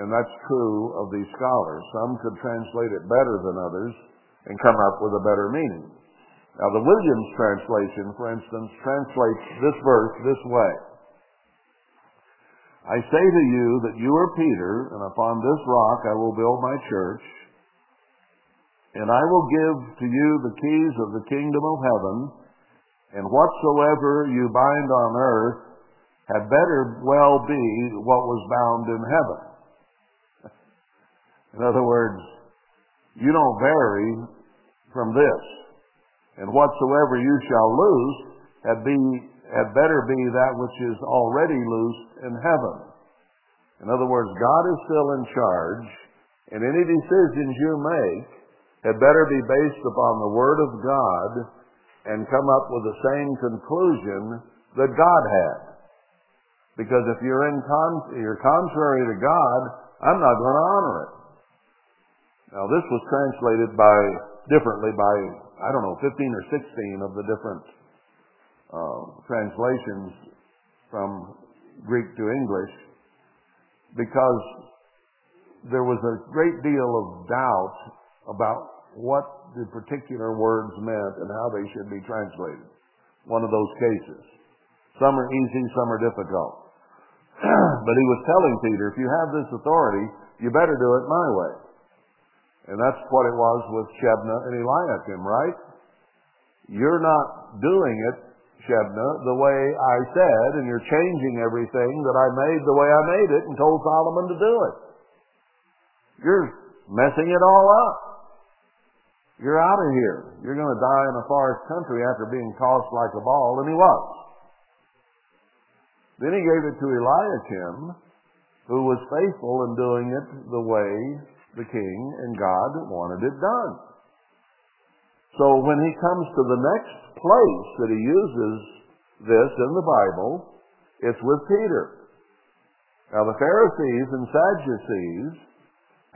And that's true of these scholars. Some could translate it better than others and come up with a better meaning. Now, the Williams translation, for instance, translates this verse this way. I say to you that you are Peter, and upon this rock I will build my church, and I will give to you the keys of the kingdom of heaven, and whatsoever you bind on earth had better well be what was bound in heaven. In other words, you don't vary from this, and whatsoever you shall loose had better be that which is already loosed in heaven. In other words, God is still in charge, and any decisions you make had better be based upon the Word of God and come up with the same conclusion that God had. Because if you're contrary to God, I'm not going to honor it. Now, this was translated differently by, I don't know, 15 or 16 of the different translations from Greek to English, because there was a great deal of doubt about what the particular words meant and how they should be translated. One of those cases. Some are easy, some are difficult. But he was telling Peter, if you have this authority, you better do it my way. And that's what it was with Shebna and Eliakim, right? You're not doing it, Shebna, the way I said, and you're changing everything that I made the way I made it and told Solomon to do it. You're messing it all up. You're out of here. You're going to die in a forest country after being tossed like a ball, and he was. Then he gave it to Eliakim, who was faithful in doing it the way the king and God wanted it done. So when he comes to the next place that he uses this in the Bible, it's with Peter. Now the Pharisees and Sadducees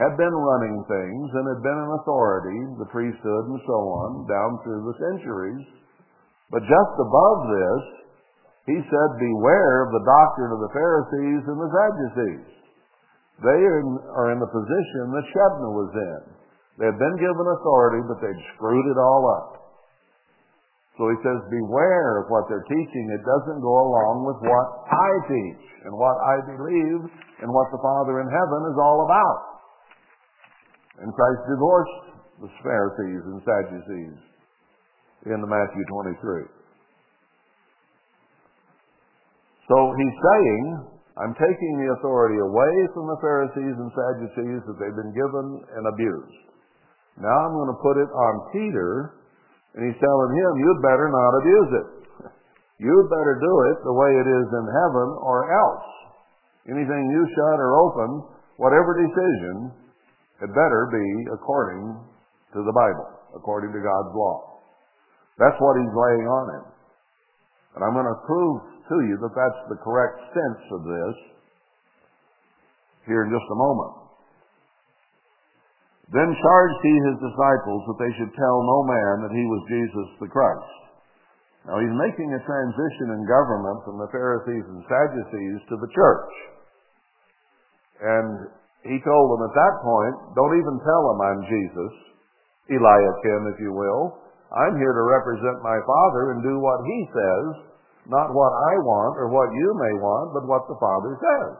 had been running things and had been in authority, the priesthood and so on, down through the centuries. But just above this, he said, beware of the doctrine of the Pharisees and the Sadducees. They are in the position that Shebna was in. They had been given authority, but they'd screwed it all up. So he says, beware of what they're teaching. It doesn't go along with what I teach and what I believe and what the Father in heaven is all about. And Christ divorced the Pharisees and Sadducees in Matthew 23. So he's saying, I'm taking the authority away from the Pharisees and Sadducees that they've been given and abused. Now I'm going to put it on Peter. And he's telling him, you'd better not abuse it. You'd better do it the way it is in heaven or else. Anything you shut or open, whatever decision, it better be according to the Bible, according to God's law. That's what he's laying on him. And I'm going to prove to you that that's the correct sense of this here in just a moment. Then charged he his disciples that they should tell no man that he was Jesus the Christ. Now he's making a transition in government from the Pharisees and Sadducees to the church. And he told them at that point, don't even tell them I'm Jesus, Eliakim, if you will. I'm here to represent my Father and do what he says, not what I want or what you may want, but what the Father says.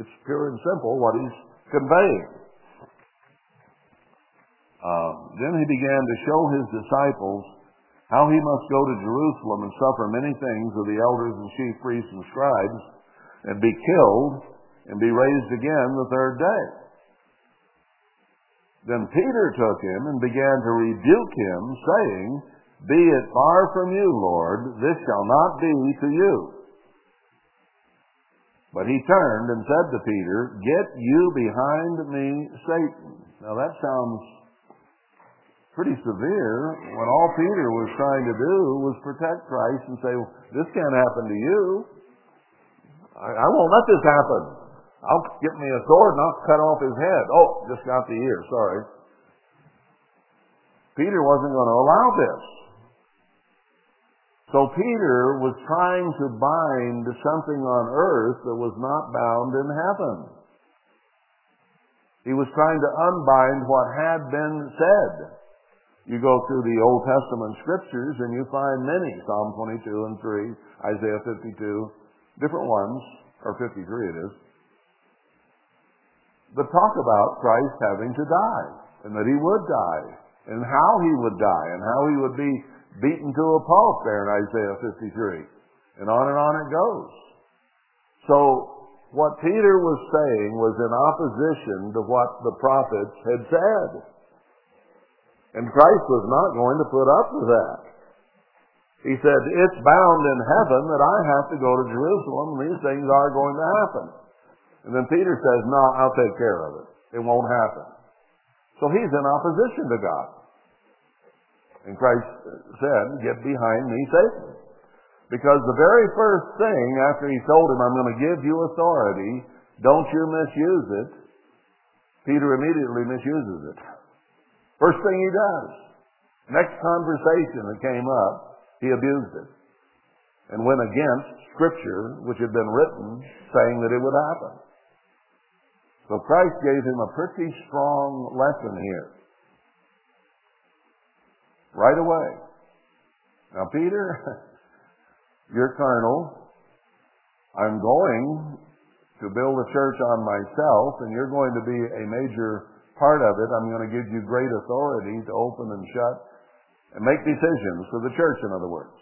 It's pure and simple what he's conveying. Then he began to show his disciples how he must go to Jerusalem and suffer many things of the elders and chief priests and scribes, and be killed, and be raised again the third day. Then Peter took him and began to rebuke him, saying, be it far from you, Lord, this shall not be to you. But he turned and said to Peter, get you behind me, Satan. Now that sounds pretty severe when all Peter was trying to do was protect Christ and say, well, this can't happen to you. I won't let this happen. I'll get me a sword and I'll cut off his head. Oh, just got the ear, sorry. Peter wasn't going to allow this. So Peter was trying to bind something on earth that was not bound in heaven. He was trying to unbind what had been said. You go through the Old Testament scriptures and you find many, Psalm 22 and 3, Isaiah 52, different ones, or 53 it is, that talk about Christ having to die, and that he would die, and how he would die, and how he would be beaten to a pulp there in Isaiah 53. And on it goes. So what Peter was saying was in opposition to what the prophets had said. And Christ was not going to put up with that. He said, it's bound in heaven that I have to go to Jerusalem, and these things are going to happen. And then Peter says, no, I'll take care of it. It won't happen. So he's in opposition to God. And Christ said, get behind me, Satan. Because the very first thing after he told him, I'm going to give you authority, don't you misuse it, Peter immediately misuses it. First thing he does, next conversation that came up, he abused it and went against Scripture, which had been written, saying that it would happen. So Christ gave him a pretty strong lesson here. Right away. Now, Peter, you're carnal. I'm going to build a church on myself, and you're going to be a major part of it. I'm going to give you great authority to open and shut and make decisions for the church, in other words.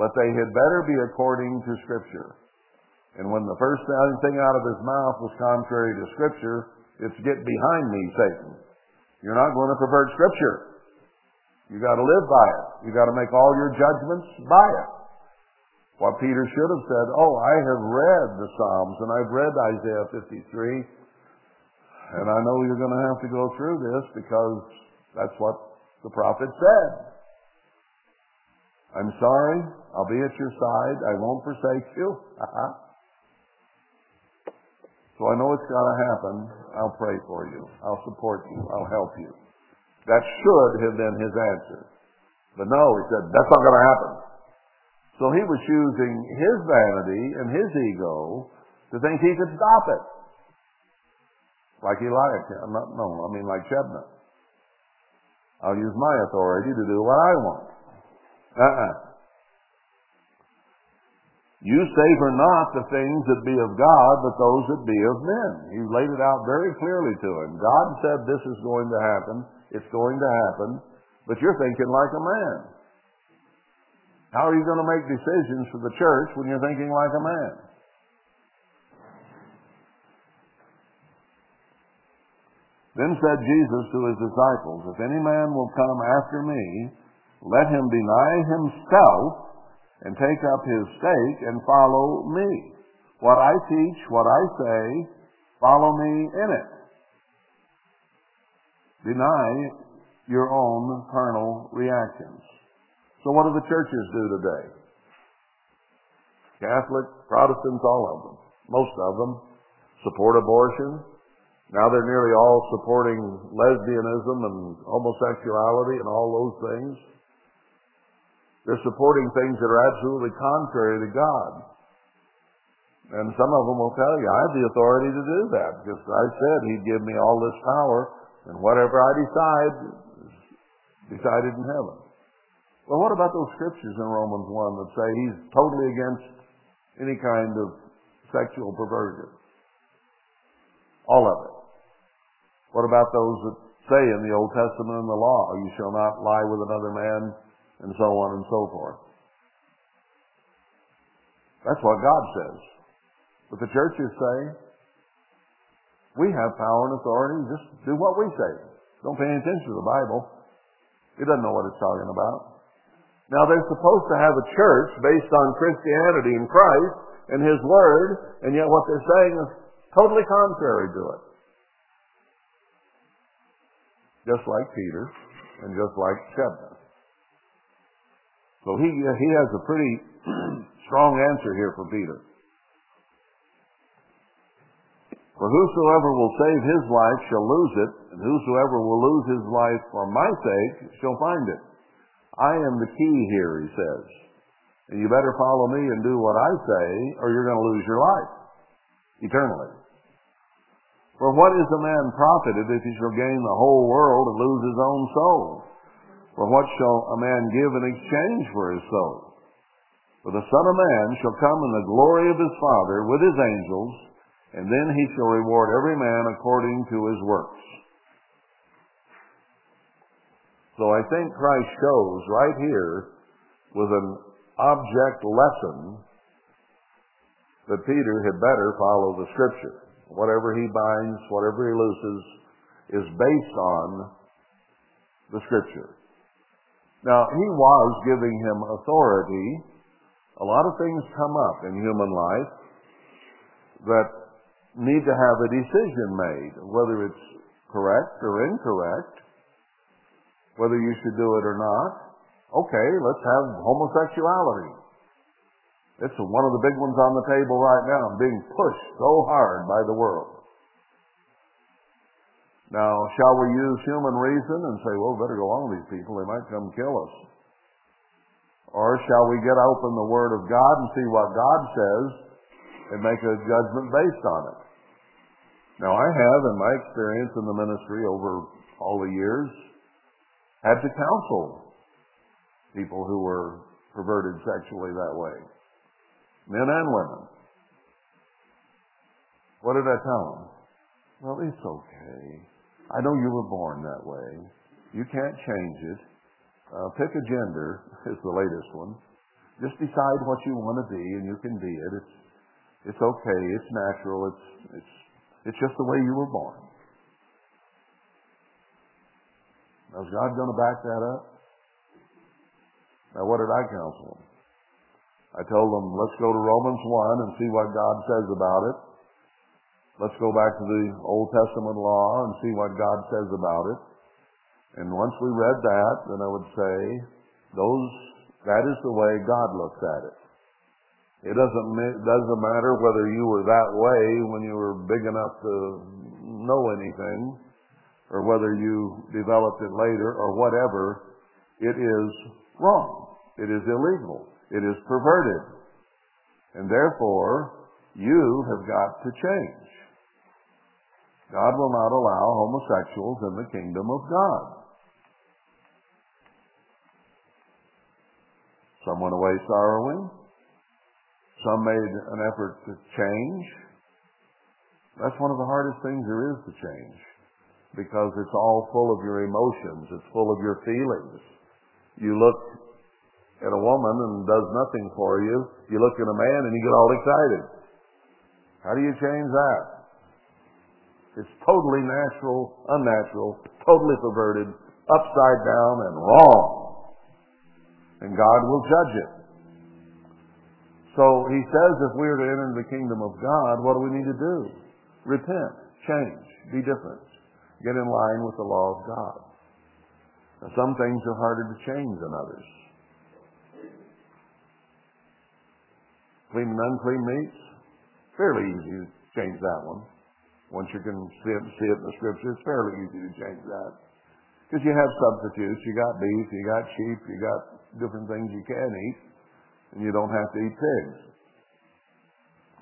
But they had better be according to Scripture. And when the first thing out of his mouth was contrary to Scripture, it's get behind me, Satan. You're not going to pervert Scripture. You've got to live by it. You've got to make all your judgments by it. What Peter should have said, I have read the Psalms and I've read Isaiah 53, and I know you're going to have to go through this because that's what the prophet said. I'm sorry, I'll be at your side, I won't forsake you. So I know it's got to happen. I'll pray for you, I'll support you, I'll help you. That should have been his answer. But no, he said, that's not going to happen. So he was using his vanity and his ego to think he could stop it. Like Eliakim, like Shebna. I'll use my authority to do what I want. You savor not the things that be of God, but those that be of men. He laid it out very clearly to him. God said this is going to happen. It's going to happen. But you're thinking like a man. How are you going to make decisions for the church when you're thinking like a man? Then said Jesus to his disciples, if any man will come after me, let him deny himself and take up his stake and follow me. What I teach, what I say, follow me in it. Deny your own carnal reactions. So what do the churches do today? Catholics, Protestants, all of them. Most of them support abortion. Now they're nearly all supporting lesbianism and homosexuality and all those things. They're supporting things that are absolutely contrary to God. And some of them will tell you, I have the authority to do that, because I said he'd give me all this power, and whatever I decide is decided in heaven. Well, what about those scriptures in Romans 1 that say he's totally against any kind of sexual perversion? All of it. What about those that say in the Old Testament and the law, you shall not lie with another man, and so on and so forth? That's what God says. But the churches say, we have power and authority, just do what we say. Don't pay any attention to the Bible. It doesn't know what it's talking about. Now, they're supposed to have a church based on Christianity and Christ and His Word, and yet what they're saying is totally contrary to it. Just like Peter and just like Shebna. So he has a pretty strong answer here for Peter. For whosoever will save his life shall lose it, and whosoever will lose his life for my sake shall find it. I am the key here, he says. And you better follow me and do what I say, or you're going to lose your life eternally. For what is a man profited if he shall gain the whole world and lose his own soul? For what shall a man give in exchange for his soul? For the Son of Man shall come in the glory of his Father with his angels, and then he shall reward every man according to his works. So I think Christ shows right here with an object lesson that Peter had better follow the Scripture. Whatever he binds, whatever he looses, is based on the Scripture. Now, he was giving him authority. A lot of things come up in human life that need to have a decision made, whether it's correct or incorrect, whether you should do it or not. Okay, let's have homosexuality. It's one of the big ones on the table right now, being pushed so hard by the world. Now, shall we use human reason and say, well, we better go on with these people, they might come kill us? Or shall we get open the Word of God and see what God says and make a judgment based on it? Now, I have, in my experience in the ministry over all the years, had to counsel people who were perverted sexually that way. Men and women. What did I tell them? Well, it's okay. I know you were born that way. You can't change it. Pick a gender is the latest one. Just decide what you want to be, and you can be it. It's okay. It's natural. It's just the way you were born. Now, is God going to back that up? Now, what did I counsel them? I told them, let's go to Romans 1 and see what God says about it. Let's go back to the Old Testament law and see what God says about it. And once we read that, then I would say, that is the way God looks at it. It doesn't matter whether you were that way when you were big enough to know anything, or whether you developed it later, or whatever. It is wrong. It is illegal. It is perverted. And therefore, you have got to change. God will not allow homosexuals in the kingdom of God. Some went away sorrowing. Some made an effort to change. That's one of the hardest things there is to change, because it's all full of your emotions. It's full of your feelings. You look at a woman and does nothing for you. You look at a man and you get all excited. How do you change that? It's totally unnatural, totally perverted, upside down, and wrong. And God will judge it. So he says if we are to enter the kingdom of God, what do we need to do? Repent, change, be different, get in line with the law of God. Now, some things are harder to change than others. Clean and unclean meats, fairly easy to change that one. Once you can see it in the Scripture, it's fairly easy to change that. Because you have substitutes. You got beef, you got sheep, you got different things you can eat, and you don't have to eat pigs.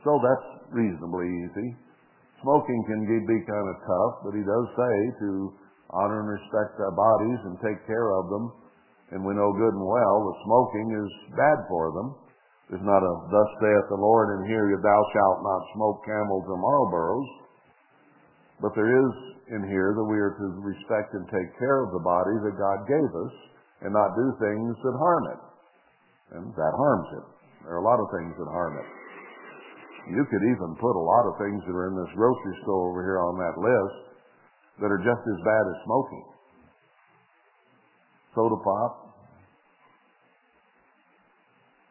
So that's reasonably easy. Smoking can be kind of tough, but he does say to honor and respect our bodies and take care of them. And we know good and well that smoking is bad for them. There's not a thus saith the Lord in here, thou shalt not smoke Camels or Marlboros. But there is in here that we are to respect and take care of the body that God gave us and not do things that harm it. And that harms it. There are a lot of things that harm it. You could even put a lot of things that are in this grocery store over here on that list that are just as bad as smoking. Soda pop,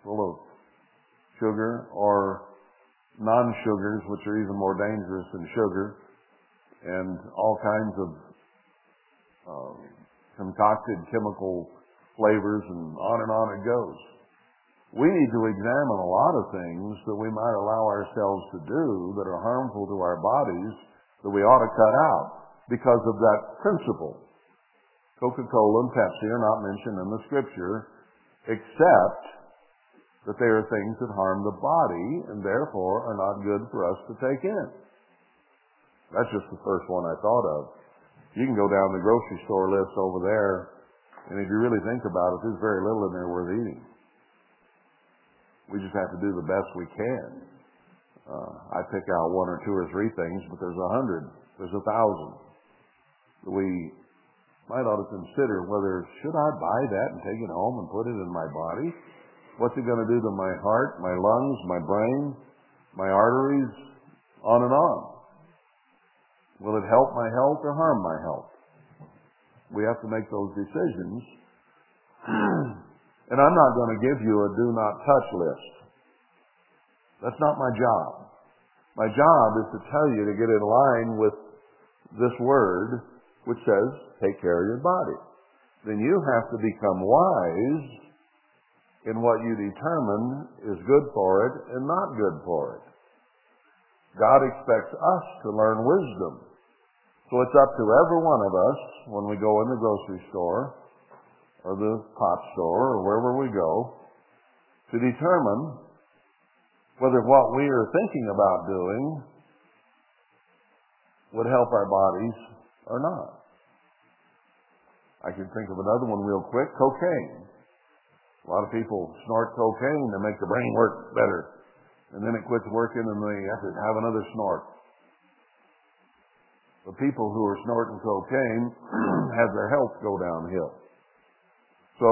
full of sugar, or non-sugars, which are even more dangerous than sugar, and all kinds of concocted chemical flavors, and on it goes. We need to examine a lot of things that we might allow ourselves to do that are harmful to our bodies that we ought to cut out because of that principle. Coca-Cola and Pepsi are not mentioned in the Scripture, except that they are things that harm the body and therefore are not good for us to take in. That's just the first one I thought of. You can go down the grocery store list over there, and if you really think about it, there's very little in there worth eating. We just have to do the best we can. I pick out one or two or three things, but there's 100, there's 1,000. We might ought to consider whether, should I buy that and take it home and put it in my body? What's it going to do to my heart, my lungs, my brain, my arteries, on and on? Will it help my health or harm my health? We have to make those decisions. And I'm not going to give you a do not touch list. That's not my job. My job is to tell you to get in line with this word, which says, take care of your body. Then you have to become wise in what you determine is good for it and not good for it. God expects us to learn wisdom. So it's up to every one of us when we go in the grocery store or the pot store or wherever we go to determine whether what we are thinking about doing would help our bodies or not. I can think of another one real quick, cocaine. A lot of people snort cocaine to make the brain work better. And then it quits working and they have to have another snort. The people who are snorting cocaine have their health go downhill. So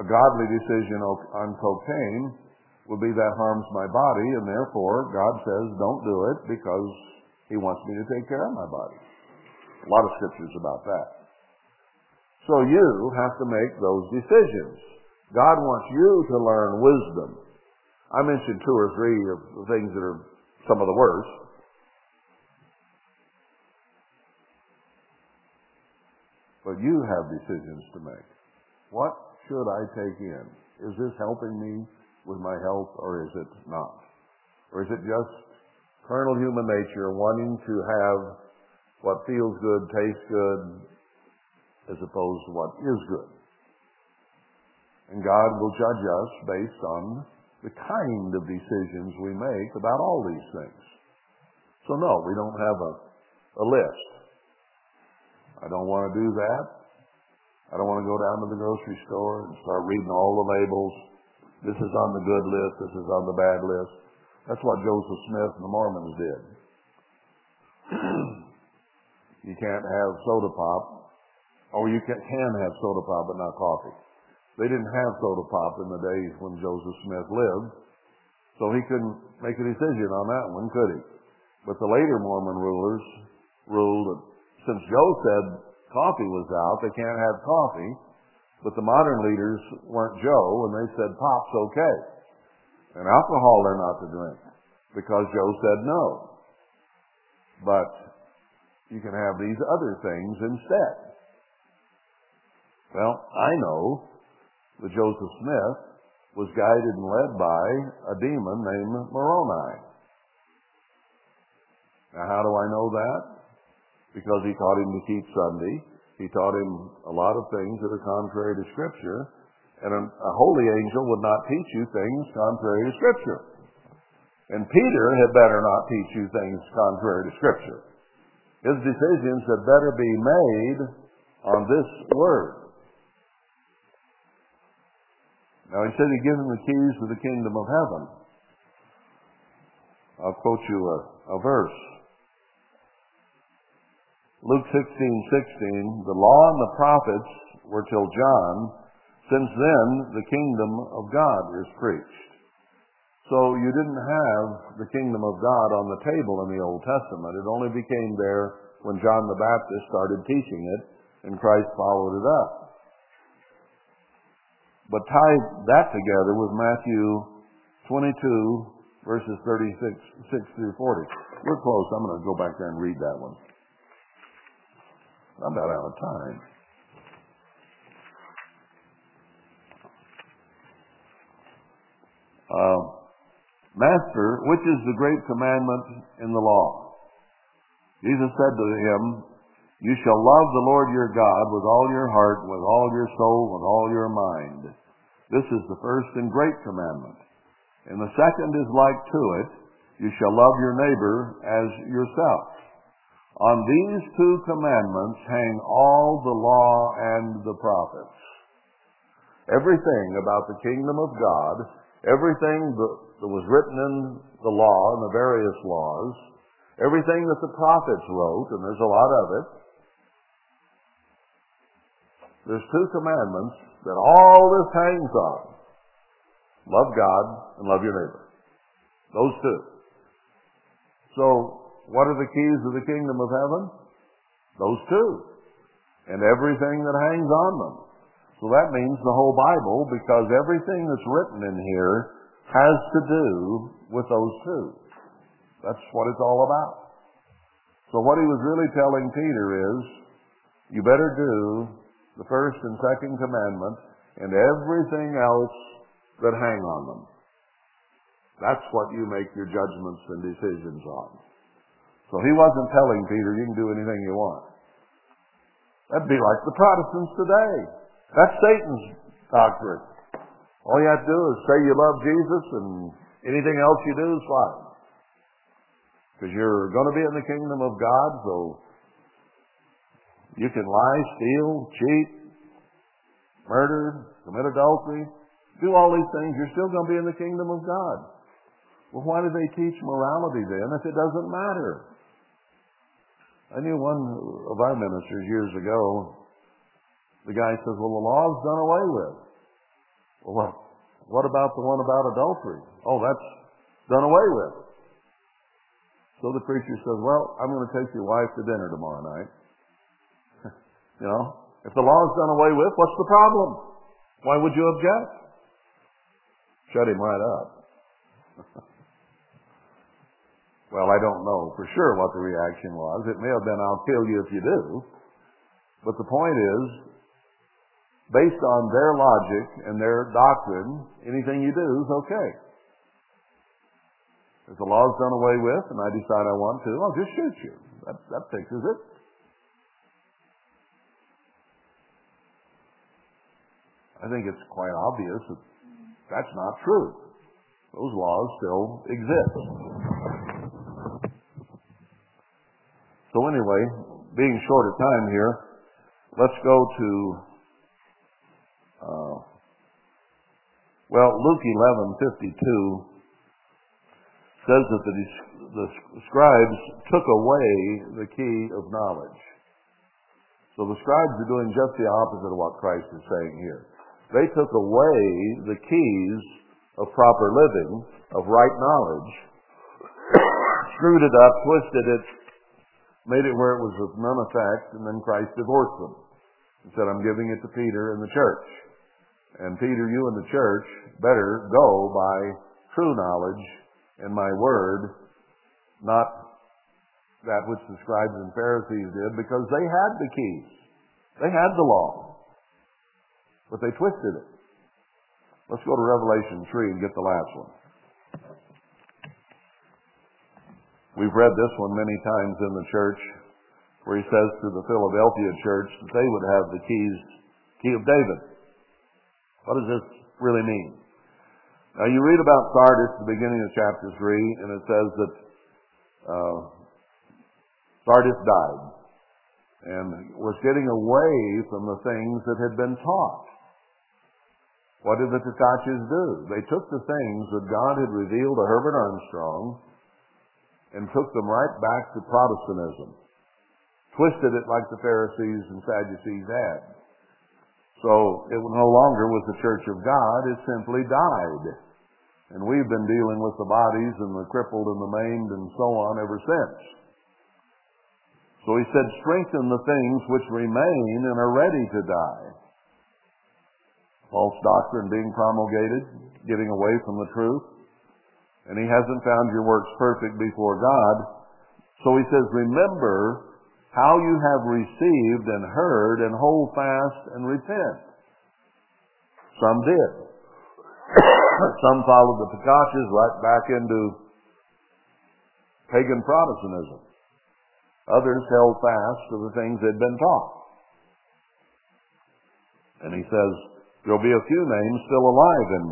a godly decision on cocaine would be that harms my body, and therefore God says don't do it because he wants me to take care of my body. A lot of scriptures about that. So you have to make those decisions. God wants you to learn wisdom. I mentioned two or three of the things that are some of the worst. But you have decisions to make. What should I take in? Is this helping me with my health, or is it not? Or is it just carnal human nature wanting to have what feels good, tastes good, as opposed to what is good? And God will judge us based on the kind of decisions we make about all these things. So no, we don't have a list. I don't want to do that. I don't want to go down to the grocery store and start reading all the labels. This is on the good list. This is on the bad list. That's what Joseph Smith and the Mormons did. You can't have soda pop. Or you can have soda pop, but not coffee. They didn't have soda pop in the days when Joseph Smith lived. So he couldn't make a decision on that one, could he? But the later Mormon rulers ruled that since Joe said coffee was out, they can't have coffee, but the modern leaders weren't Joe, and they said pop's okay. And alcohol they're not to drink, because Joe said no. But you can have these other things instead. Well, I know that Joseph Smith was guided and led by a demon named Moroni. Now, how do I know that? Because he taught him to keep Sunday. He taught him a lot of things that are contrary to Scripture. And a holy angel would not teach you things contrary to Scripture. And Peter had better not teach you things contrary to Scripture. His decisions had better be made on this word. Now, he said he gave him the keys to the kingdom of heaven. I'll quote you a verse. Luke 16:16, the law and the prophets were till John. Since then, the kingdom of God is preached. So you didn't have the kingdom of God on the table in the Old Testament. It only became there when John the Baptist started teaching it, and Christ followed it up. But tie that together with Matthew 22, verses 36 through 40. We're close. I'm going to go back there and read that one. I'm about out of time. Master, which is the great commandment in the law? Jesus said to him, you shall love the Lord your God with all your heart, with all your soul, with all your mind. This is the first and great commandment. And the second is like to it, you shall love your neighbor as yourself. On these two commandments hang all the law and the prophets. Everything about the kingdom of God, everything that was written in the law and the various laws, everything that the prophets wrote, and there's a lot of it, there's two commandments that all this hangs on. Love God and love your neighbor. Those two. So, what are the keys of the kingdom of heaven? Those two. And everything that hangs on them. So that means the whole Bible, because everything that's written in here has to do with those two. That's what it's all about. So what he was really telling Peter is, you better do the first and second commandment and everything else that hang on them. That's what you make your judgments and decisions on. So he wasn't telling Peter, you can do anything you want. That'd be like the Protestants today. That's Satan's doctrine. All you have to do is say you love Jesus, and anything else you do is fine. Because you're going to be in the kingdom of God, so you can lie, steal, cheat, murder, commit adultery, do all these things. You're still going to be in the kingdom of God. Well, why do they teach morality then if it doesn't matter? I knew one of our ministers years ago. The guy says, well, the law's done away with. Well, what about the one about adultery? Oh, that's done away with. So the preacher says, well, I'm going to take your wife to dinner tomorrow night. You know, if the law's done away with, what's the problem? Why would you object? Shut him right up. Well, I don't know for sure what the reaction was. It may have been, I'll kill you if you do. But the point is, based on their logic and their doctrine, anything you do is okay. If the law's done away with and I decide I want to, I'll just shoot you. That fixes it. I think it's quite obvious that that's not true. Those laws still exist. So anyway, being short of time here, let's go to Luke 11:52 says that the scribes took away the key of knowledge. So the scribes are doing just the opposite of what Christ is saying here. They took away the keys of proper living, of right knowledge, screwed it up, twisted it, made it where it was of none effect, and then Christ divorced them and said, I'm giving it to Peter and the church. And Peter, you and the church better go by true knowledge and my word, not that which the scribes and Pharisees did, because they had the keys. They had the law. But they twisted it. Let's go to Revelation 3 and get the last one. We've read this one many times in the church, where he says to the Philadelphia church that they would have the key of David. What does this really mean? Now you read about Sardis at the beginning of chapter 3, and it says that Sardis died and was getting away from the things that had been taught. What did the Tataches do? They took the things that God had revealed to Herbert Armstrong and took them right back to Protestantism. Twisted it like the Pharisees and Sadducees had. So it no longer was the Church of God, it simply died. And we've been dealing with the bodies and the crippled and the maimed and so on ever since. So he said, strengthen the things which remain and are ready to die. False doctrine being promulgated, getting away from the truth. And he hasn't found your works perfect before God. So he says, remember how you have received and heard and hold fast and repent. Some did. Some followed the Pagoshes right back into pagan Protestantism. Others held fast to the things they'd been taught. And he says, there'll be a few names still alive in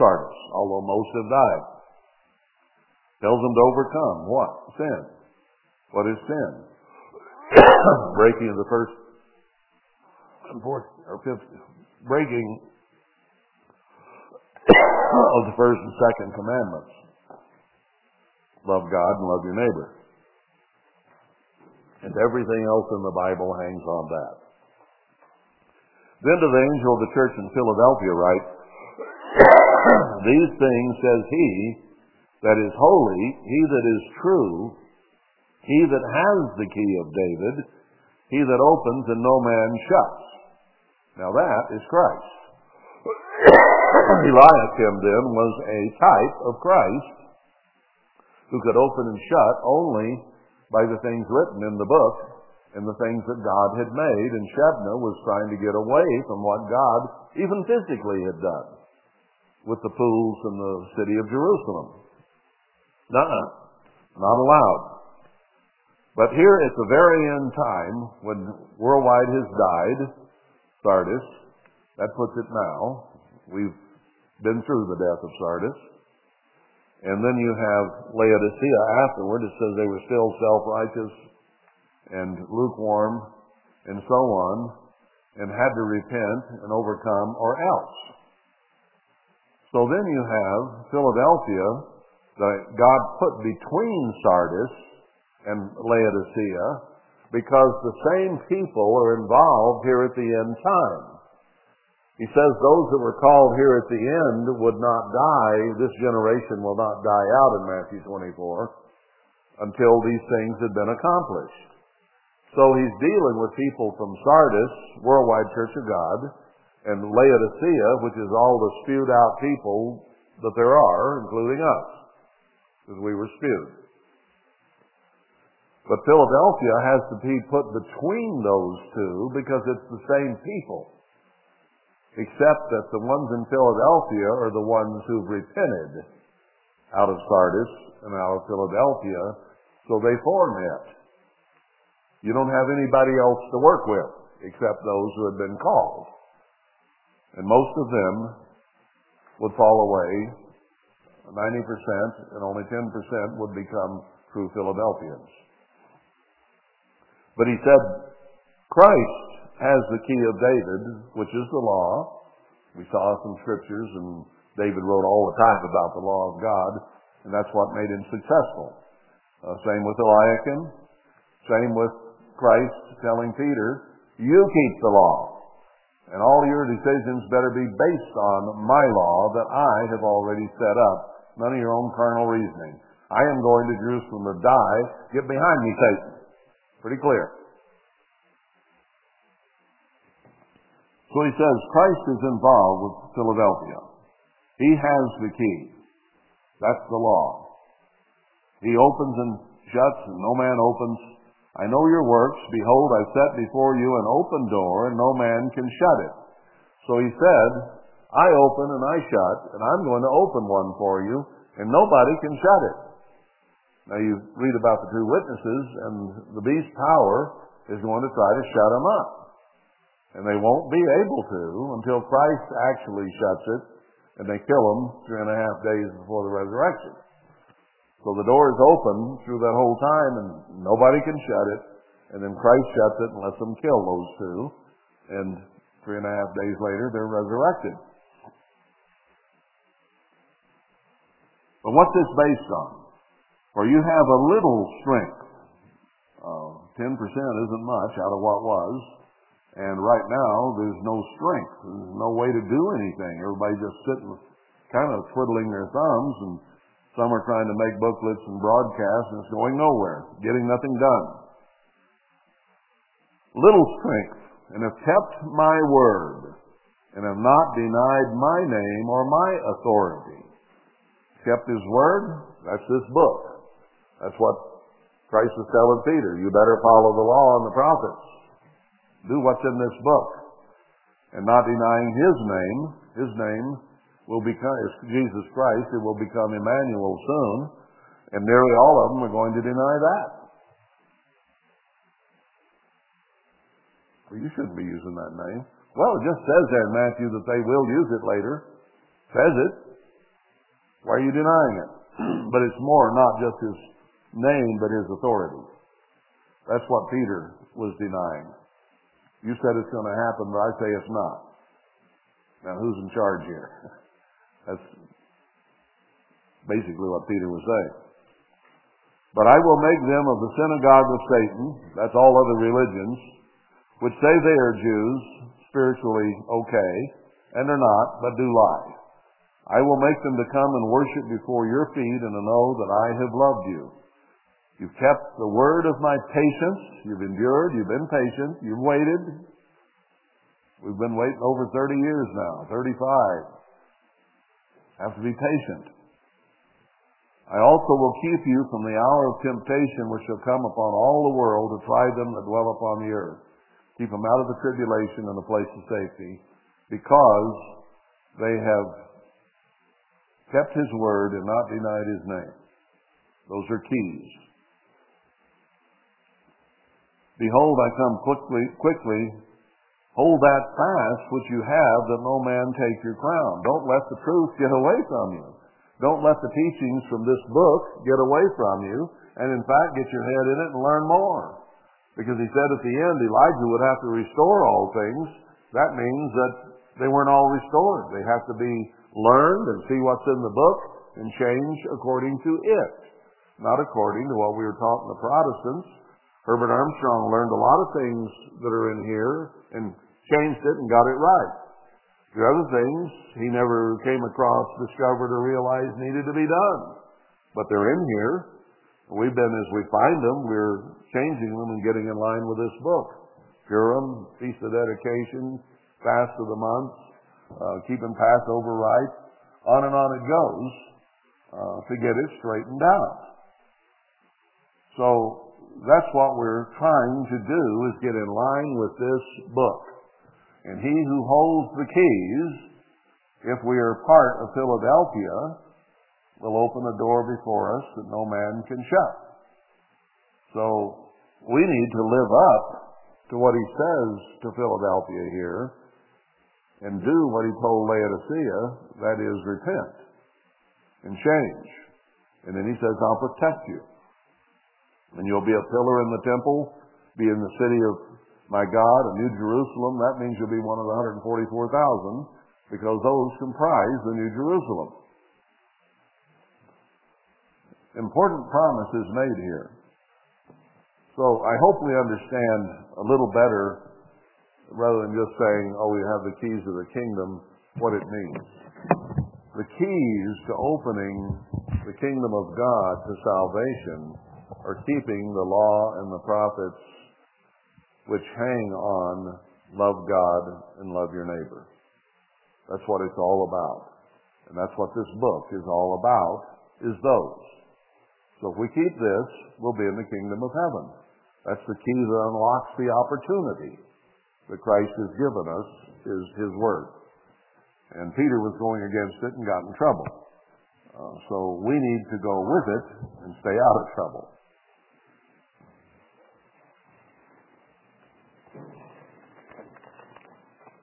Sardis, although most have died. Tells them to overcome what? Sin. What is sin? Breaking of the first and fourth, or fifth, breaking of the first and second commandments. Love God and love your neighbor. And everything else in the Bible hangs on that. Then to the angel of the church in Philadelphia write, these things says he that is holy, he that is true, he that has the key of David, he that opens and no man shuts. Now that is Christ. Eliakim then was a type of Christ who could open and shut only by the things written in the book and the things that God had made. And Shebna was trying to get away from what God even physically had done with the pools in the city of Jerusalem. Not allowed. But here at the very end time, when worldwide has died, Sardis, that puts it now. We've been through the death of Sardis. And then you have Laodicea afterward. It says they were still self-righteous and lukewarm and so on, and had to repent and overcome or else. So then you have Philadelphia that God put between Sardis and Laodicea, because the same people are involved here at the end time. He says those that were called here at the end would not die. This generation will not die out in Matthew 24 until these things had been accomplished. So he's dealing with people from Sardis, Worldwide Church of God, and Laodicea, which is all the spewed out people that there are, including us, because we were spewed. But Philadelphia has to be put between those two because it's the same people, except that the ones in Philadelphia are the ones who've repented out of Sardis and out of Philadelphia, so they form it. You don't have anybody else to work with except those who have been called. And most of them would fall away, 90%, and only 10% would become true Philadelphians. But he said, Christ has the key of David, which is the law. We saw some scriptures, and David wrote all the time about the law of God, and that's what made him successful. Same with Eliakim, same with Christ telling Peter, you keep the law, and all your decisions better be based on my law that I have already set up, none of your own carnal reasoning. I am going to Jerusalem to die. Get behind me, Satan. Pretty clear. So he says Christ is involved with Philadelphia. He has the key. That's the law. He opens and shuts, and no man opens. I know your works. Behold, I set before you an open door, and no man can shut it. So he said, I open and I shut, and I'm going to open one for you, and nobody can shut it. Now you read about the two witnesses, and the beast's power is going to try to shut them up. And they won't be able to until Christ actually shuts it, and they kill him 3.5 days before the resurrection. So the door is open through that whole time, and nobody can shut it. And then Christ shuts it and lets them kill those two. And 3.5 days later, they're resurrected. But what's this based on? For you have a little strength. 10% isn't much out of what was. And right now, there's no strength. There's no way to do anything. Everybody's just sitting, kind of twiddling their thumbs, and some are trying to make booklets and broadcasts, and it's going nowhere, getting nothing done. Little strength, and have kept my word, and have not denied my name or my authority. Kept his word, that's this book. That's what Christ is telling Peter. You better follow the law and the prophets. Do what's in this book. And not denying his name will become, it's Jesus Christ, it will become Emmanuel soon, and nearly all of them are going to deny that. Well, you shouldn't be using that name. Well, it just says there in Matthew that they will use it later. Says it. Why are you denying it? But it's more not just his name, but his authority. That's what Peter was denying. You said it's going to happen, but I say it's not. Now, who's in charge here? That's basically what Peter was saying. But I will make them of the synagogue of Satan, that's all other religions, which say they are Jews, spiritually okay, and are not, but do lie. I will make them to come and worship before your feet and to know that I have loved you. You've kept the word of my patience. You've endured. You've been patient. You've waited. We've been waiting over 30 years now, 35. Have to be patient. I also will keep you from the hour of temptation which shall come upon all the world to try them that dwell upon the earth. Keep them out of the tribulation and the place of safety, because they have kept his word and not denied his name. Those are keys. Behold, I come quickly. Hold that fast which you have, that no man take your crown. Don't let the truth get away from you. Don't let the teachings from this book get away from you, and in fact get your head in it and learn more. Because he said at the end Elijah would have to restore all things. That means that they weren't all restored. They have to be learned and see what's in the book and change according to it, not according to what we were taught in the Protestants. Herbert Armstrong learned a lot of things that are in here and changed it and got it right. The other things he never came across, discovered, or realized needed to be done. But they're in here. We've been, as we find them, we're changing them and getting in line with this book. Purim, Feast of Dedication, Fast of the Month, keeping Passover right, on and on it goes to get it straightened out. So that's what we're trying to do, is get in line with this book. And he who holds the keys, if we are part of Philadelphia, will open a door before us that no man can shut. So we need to live up to what he says to Philadelphia here and do what he told Laodicea, that is, repent and change. And then he says, I'll protect you. And you'll be a pillar in the temple, be in the city of my God, a new Jerusalem. That means you'll be one of the 144,000, because those comprise the new Jerusalem. Important promise is made here. So I hope we understand a little better, rather than just saying, oh, we have the keys of the kingdom, what it means. The keys to opening the kingdom of God to salvation are keeping the law and the prophets, which hang on love God and love your neighbor. That's what it's all about. And that's what this book is all about, is those. So if we keep this, we'll be in the kingdom of heaven. That's the key that unlocks the opportunity that Christ has given us, is his word. And Peter was going against it and got in trouble. So we need to go with it and stay out of trouble.